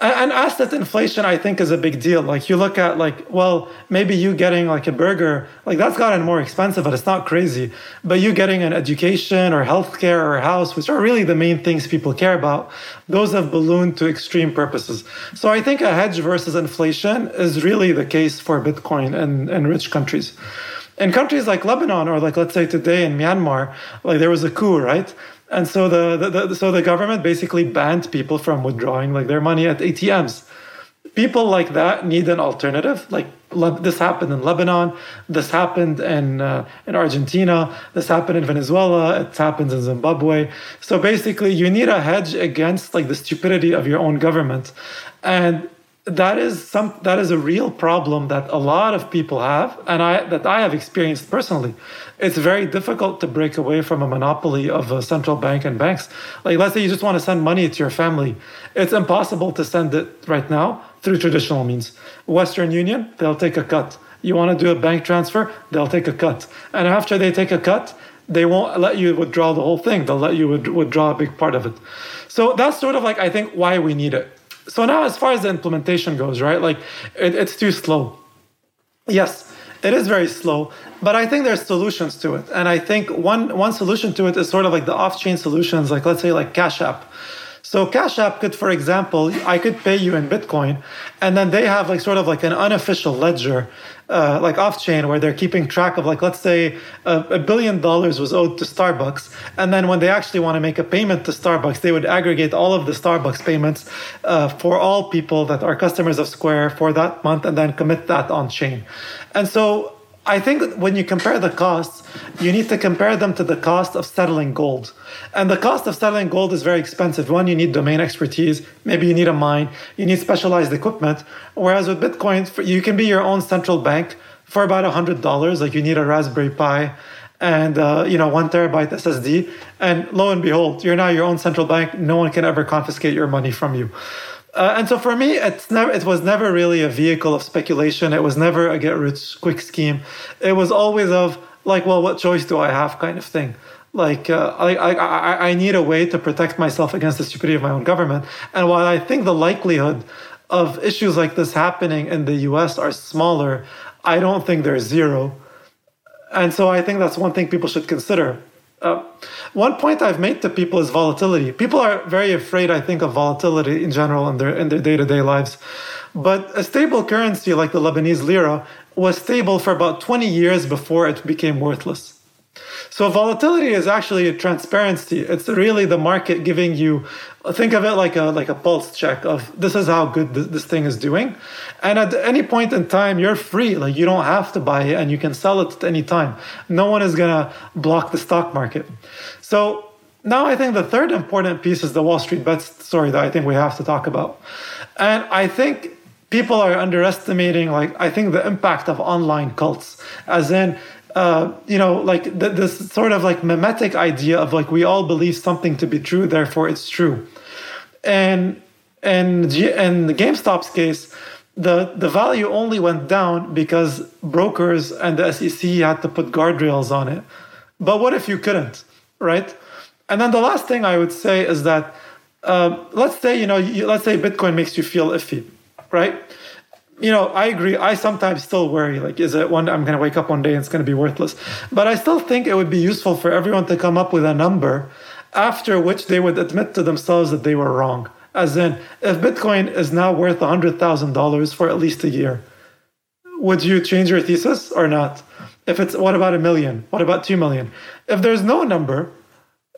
And asset inflation, I think, is a big deal. Like, you look at, like, well, maybe you getting, like, a burger, like, that's gotten more expensive, but it's not crazy. But you getting an education or healthcare or a house, which are really the main things people care about, those have ballooned to extreme purposes. So I think a hedge versus inflation is really the case for Bitcoin in rich countries. In countries like Lebanon or, like, let's say today in Myanmar, like, there was a coup, right? And so the government basically banned people from withdrawing like their money at ATMs. People like that need an alternative. Like this happened in Lebanon, this happened in Argentina, this happened in Venezuela, it happens in Zimbabwe. So basically, you need a hedge against like the stupidity of your own government, and that is a real problem that a lot of people have, and I have experienced personally. It's very difficult to break away from a monopoly of a central bank and banks. Like, let's say you just want to send money to your family. It's impossible to send it right now through traditional means. Western Union, they'll take a cut. You want to do a bank transfer, they'll take a cut. And after they take a cut, they won't let you withdraw the whole thing. They'll let you withdraw a big part of it. So that's sort of like, I think, why we need it. So now, as far as the implementation goes, right, like it's too slow. Yes, it is very slow, but I think there's solutions to it. And I think one solution to it is sort of like the off-chain solutions, like let's say like Cash App. So Cash App could, for example, I could pay you in Bitcoin, and then they have like sort of like an unofficial ledger, like off-chain, where they're keeping track of like, let's say $1 billion was owed to Starbucks. And then when they actually want to make a payment to Starbucks, they would aggregate all of the Starbucks payments for all people that are customers of Square for that month, and then commit that on-chain. And so I think when you compare the costs, you need to compare them to the cost of settling gold. And the cost of settling gold is very expensive. One, you need domain expertise. Maybe you need a mine. You need specialized equipment. Whereas with Bitcoin, you can be your own central bank for about $100. Like, you need a Raspberry Pi and 1 terabyte SSD. And lo and behold, you're now your own central bank. No one can ever confiscate your money from you. And so for me, it was never really a vehicle of speculation. It was never a get-rich-quick scheme. It was always of, like, well, what choice do I have kind of thing. Like, I need a way to protect myself against the stupidity of my own government. And while I think the likelihood of issues like this happening in the U.S. are smaller, I don't think they're zero. And so I think that's one thing people should consider. One point I've made to people is volatility. People are very afraid, I think, of volatility in general in their day-to-day lives. But a stable currency like the Lebanese lira was stable for about 20 years before it became worthless. So volatility is actually a transparency. It's really the market giving you, think of it like a pulse check of this is how good this thing is doing. And at any point in time, you're free. Like, you don't have to buy it, and you can sell it at any time. No one is going to block the stock market. So now I think the third important piece is the Wall Street Bet story that I think we have to talk about. And I think people are underestimating, like, I think the impact of online cults, as in, this sort of like mimetic idea of like we all believe something to be true, therefore it's true. And in the GameStop's case, the value only went down because brokers and the SEC had to put guardrails on it. But what if you couldn't, right? And then the last thing I would say is that let's say Bitcoin makes you feel iffy, right? You know, I agree. I sometimes still worry, like, I'm going to wake up one day and it's going to be worthless. But I still think it would be useful for everyone to come up with a number after which they would admit to themselves that they were wrong. As in, if Bitcoin is now worth $100,000 for at least a year, would you change your thesis or not? What about 1 million? What about 2 million? If there's no number,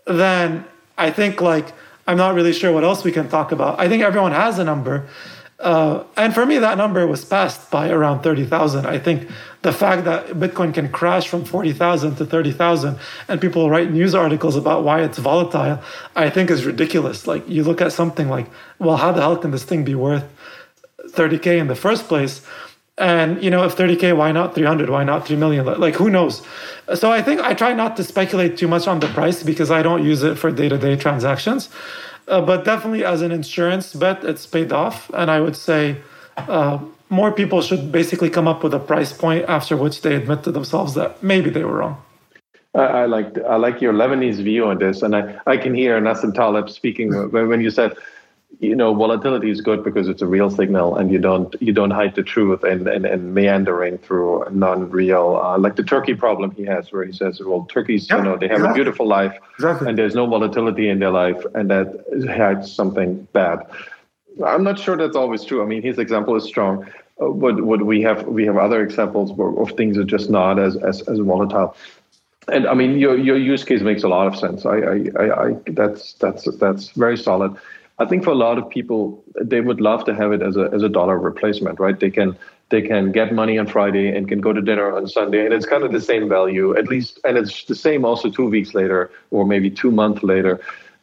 then I think, like, I'm not really sure what else we can talk about. I think everyone has a number. And for me, that number was passed by around 30,000. I think the fact that Bitcoin can crash from 40,000 to 30,000 and people write news articles about why it's volatile, I think is ridiculous. Like, you look at something like, well, how the hell can this thing be worth 30K in the first place? And, you know, if 30K, why not 300? Why not 3 million? Like, who knows? So I think I try not to speculate too much on the price because I don't use it for day-to-day transactions. But definitely as an insurance bet, it's paid off. And I would say more people should basically come up with a price point after which they admit to themselves that maybe they were wrong. I like your Lebanese view on this. And I can hear Nassim Taleb speaking when you said, you know, volatility is good because it's a real signal, and you don't hide the truth and meandering through non-real, like the Turkey problem he has, where he says, well, Turkeys, yeah, you know, they have exactly. a beautiful life, exactly. and there's no volatility in their life, and that hides something bad. I'm not sure that's always true. I mean, his example is strong, but what we have other examples of things that are just not as volatile. And I mean, your use case makes a lot of sense. That's very solid. I think for a lot of people, they would love to have it as a dollar replacement, right? They can get money on Friday and can go to dinner on Sunday, and it's kind of the same value, at least, and it's the same also 2 weeks later or maybe 2 months later,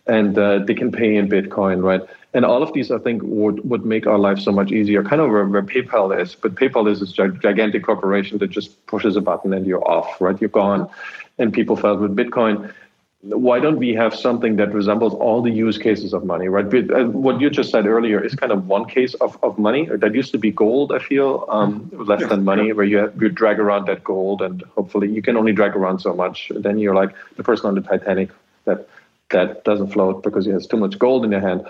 and they can pay in Bitcoin, right? And all of these, I think, would make our life so much easier, kind of where PayPal is. But PayPal is this gigantic corporation that just pushes a button and you're off, right? You're gone. And people felt with Bitcoin, why don't we have something that resembles all the use cases of money, right? What you just said earlier is kind of one case of money. That used to be gold, I feel, less than money, where you drag around that gold, and hopefully you can only drag around so much. Then you're like the person on the Titanic that doesn't float because he has too much gold in their hand.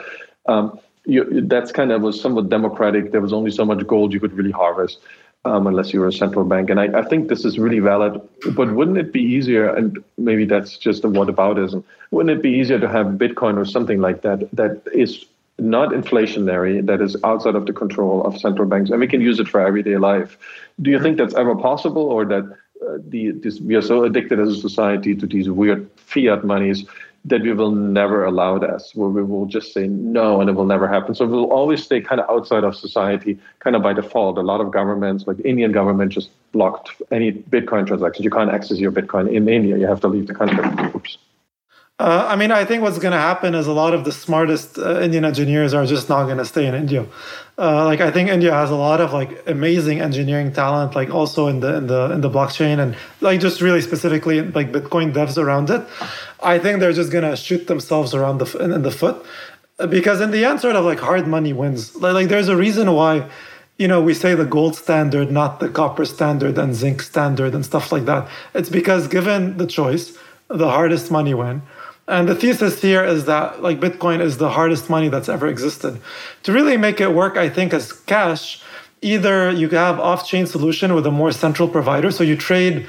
That's kind of was somewhat democratic. There was only so much gold you could really harvest. Unless you were a central bank. And I think this is really valid, but wouldn't it be easier, and maybe that's just a whataboutism, wouldn't it be easier to have Bitcoin or something like that is not inflationary, that is outside of the control of central banks, and we can use it for everyday life? Do you think that's ever possible, or that we are so addicted as a society to these weird fiat monies that we will never allow this, where we will just say no and it will never happen? So we'll always stay kind of outside of society, kind of by default. A lot of governments, like the Indian government, just blocked any Bitcoin transactions. You can't access your Bitcoin in India. You have to leave the country. Oops. I mean, I think what's going to happen is a lot of the smartest Indian engineers are just not going to stay in India. Like, I think India has a lot of like amazing engineering talent, like also in the blockchain and like just really specifically like Bitcoin devs around it. I think they're just going to shoot themselves around in the foot, because in the end, sort of like hard money wins. Like there's a reason why, you know, we say the gold standard, not the copper standard and zinc standard and stuff like that. It's because given the choice, the hardest money wins. And the thesis here is that like Bitcoin is the hardest money that's ever existed. To really make it work, I think, as cash, either you have off-chain solution with a more central provider, so you trade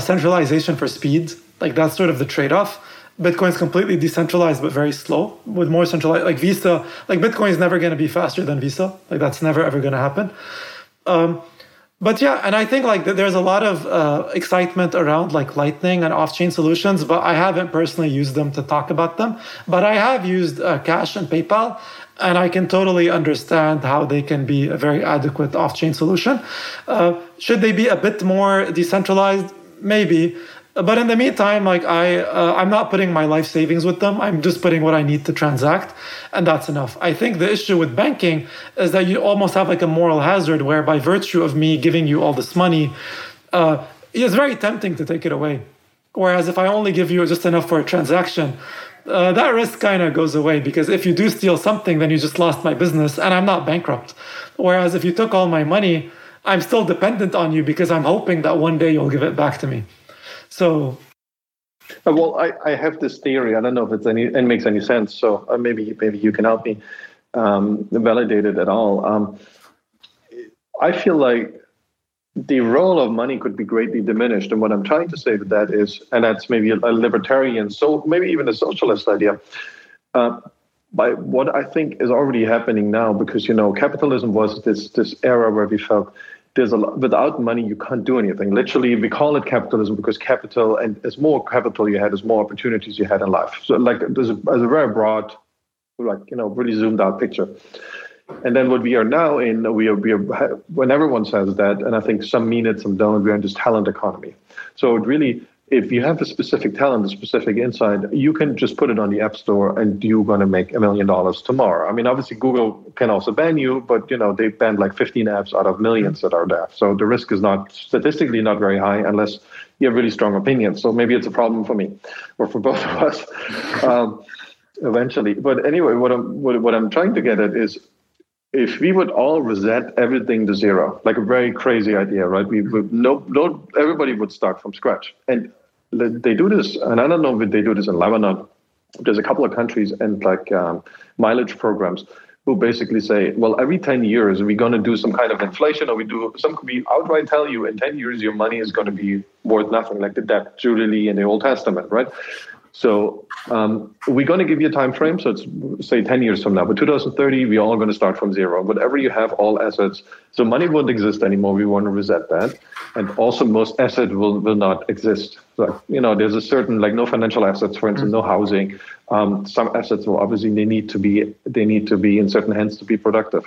centralization for speed. Like, that's sort of the trade-off. Bitcoin's completely decentralized but very slow. With more centralized, like Visa, like Bitcoin is never going to be faster than Visa. Like, that's never ever going to happen. But yeah, and I think like there's a lot of excitement around like Lightning and off-chain solutions, but I haven't personally used them to talk about them. But I have used Cash and PayPal, and I can totally understand how they can be a very adequate off-chain solution. Should they be a bit more decentralized? Maybe. But in the meantime, like I'm not putting my life savings with them. I'm just putting what I need to transact, and that's enough. I think the issue with banking is that you almost have like a moral hazard where, by virtue of me giving you all this money, it's very tempting to take it away. Whereas if I only give you just enough for a transaction, that risk kind of goes away, because if you do steal something, then you just lost my business and I'm not bankrupt. Whereas if you took all my money, I'm still dependent on you because I'm hoping that one day you'll give it back to me. So, well, I have this theory. I don't know if it makes any sense. So maybe you can help me validate it at all. I feel like the role of money could be greatly diminished. And what I'm trying to say with that is, and that's maybe a libertarian, so maybe even a socialist idea, by what I think is already happening now, because, you know, capitalism was this era where we felt without money, you can't do anything. Literally, we call it capitalism because capital, and as more capital you had, as more opportunities you had in life. So like there's a very broad, like, you know, really zoomed out picture. And then what we are now in, we are when everyone says that, and I think some mean it, some don't, we are in this talent economy. So it really, if you have a specific talent, a specific insight, you can just put it on the App Store and you're going to make $1 million tomorrow. I mean, obviously Google can also ban you, but you know, they banned like 15 apps out of millions that are there. So the risk is not statistically not very high unless you have really strong opinions. So maybe it's a problem for me or for both of us eventually. But anyway, what I'm trying to get at is, if we would all reset everything to zero, like a very crazy idea, right? We would no, everybody would start from scratch. And they do this, and I don't know if they do this in Lebanon. There's a couple of countries and like mileage programs who basically say, well, every 10 years, we're going to do some kind of inflation, or we outright tell you in 10 years, your money is going to be worth nothing, like the debt Jubilee in the Old Testament, right? So we're going to give you a time frame. So it's say 10 years from now, but 2030, we're all going to start from zero. Whatever you have, all assets. So money won't exist anymore. We want to reset that. And also most asset will not exist. So, you know, there's a certain, like no financial assets, for instance, no housing. Some assets will obviously, they need to be in certain hands to be productive.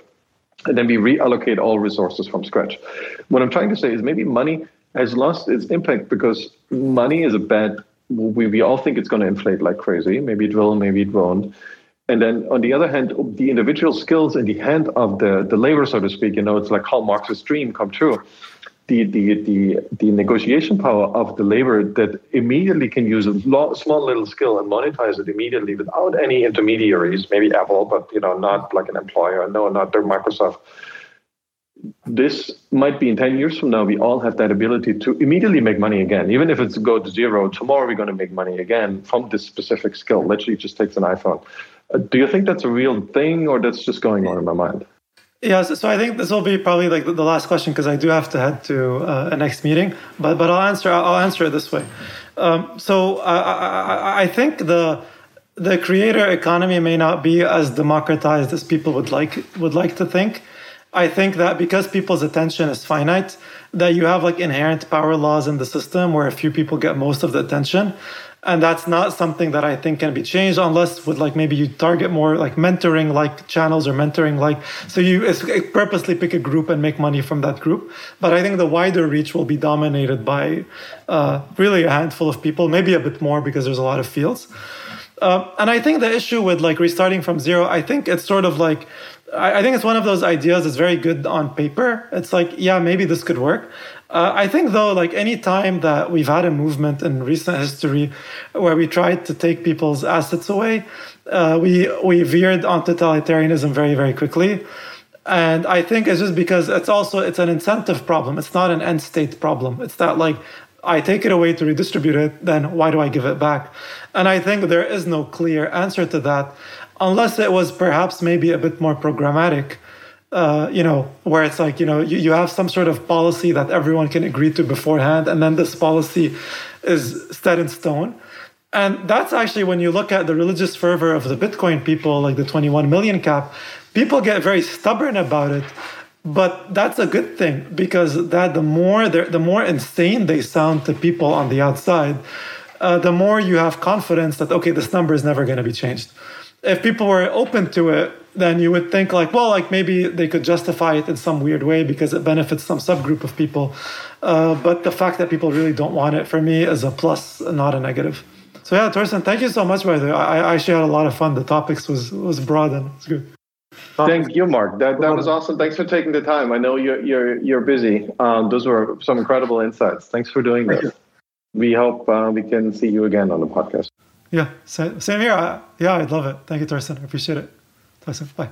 And then we reallocate all resources from scratch. What I'm trying to say is maybe money has lost its impact because money is a bad, we all think it's going to inflate like crazy. Maybe it will, maybe it won't. And then on the other hand, the individual skills in the hand of the labor, so to speak, you know, it's like Karl Marx's dream come true. The negotiation power of the labor that immediately can use a small little skill and monetize it immediately without any intermediaries, maybe Apple, but, you know, not like an employer, no, not their Microsoft. This might be in 10 years from now, we all have that ability to immediately make money again. Even if it's go to zero, tomorrow we're going to make money again from this specific skill. Literally just takes an iPhone. Do you think that's a real thing, or that's just going on in my mind? Yeah, so I think this will be probably like the last question, because I do have to head to a next meeting, but I'll answer it this way. So I think the creator economy may not be as democratized as people would like to think. I think that because people's attention is finite, that you have like inherent power laws in the system where a few people get most of the attention. And that's not something that I think can be changed unless with like maybe you target more like mentoring like channels or mentoring like, so you purposely pick a group and make money from that group. But I think the wider reach will be dominated by really a handful of people, maybe a bit more because there's a lot of fields. And I think the issue with like restarting from zero, I think it's sort of like, I think it's one of those ideas that's very good on paper. It's like, yeah, maybe this could work. I think, though, like any time that we've had a movement in recent history where we tried to take people's assets away, we veered on totalitarianism very, very quickly. And I think it's just because it's an incentive problem. It's not an end state problem. It's that like, I take it away to redistribute it, then why do I give it back? And I think there is no clear answer to that, unless it was perhaps maybe a bit more programmatic, you know, where it's like, you know, you have some sort of policy that everyone can agree to beforehand, and then this policy is set in stone. And that's actually when you look at the religious fervor of the Bitcoin people, like the 21 million cap, people get very stubborn about it. But that's a good thing, because that the more insane they sound to people on the outside, the more you have confidence that, okay, this number is never going to be changed. If people were open to it, then you would think like, well, like maybe they could justify it in some weird way because it benefits some subgroup of people. But the fact that people really don't want it, for me, is a plus, not a negative. So yeah, Torsten, thank you so much, by the way. I actually had a lot of fun. The topics was broad and it's good. Thank you, Mark. That was awesome. Thanks for taking the time. I know you're busy. Those were some incredible insights. Thanks for doing this. We hope we can see you again on the podcast. Yeah, same here. Yeah, I'd love it. Thank you, Torsten. I appreciate it. Torsten, bye.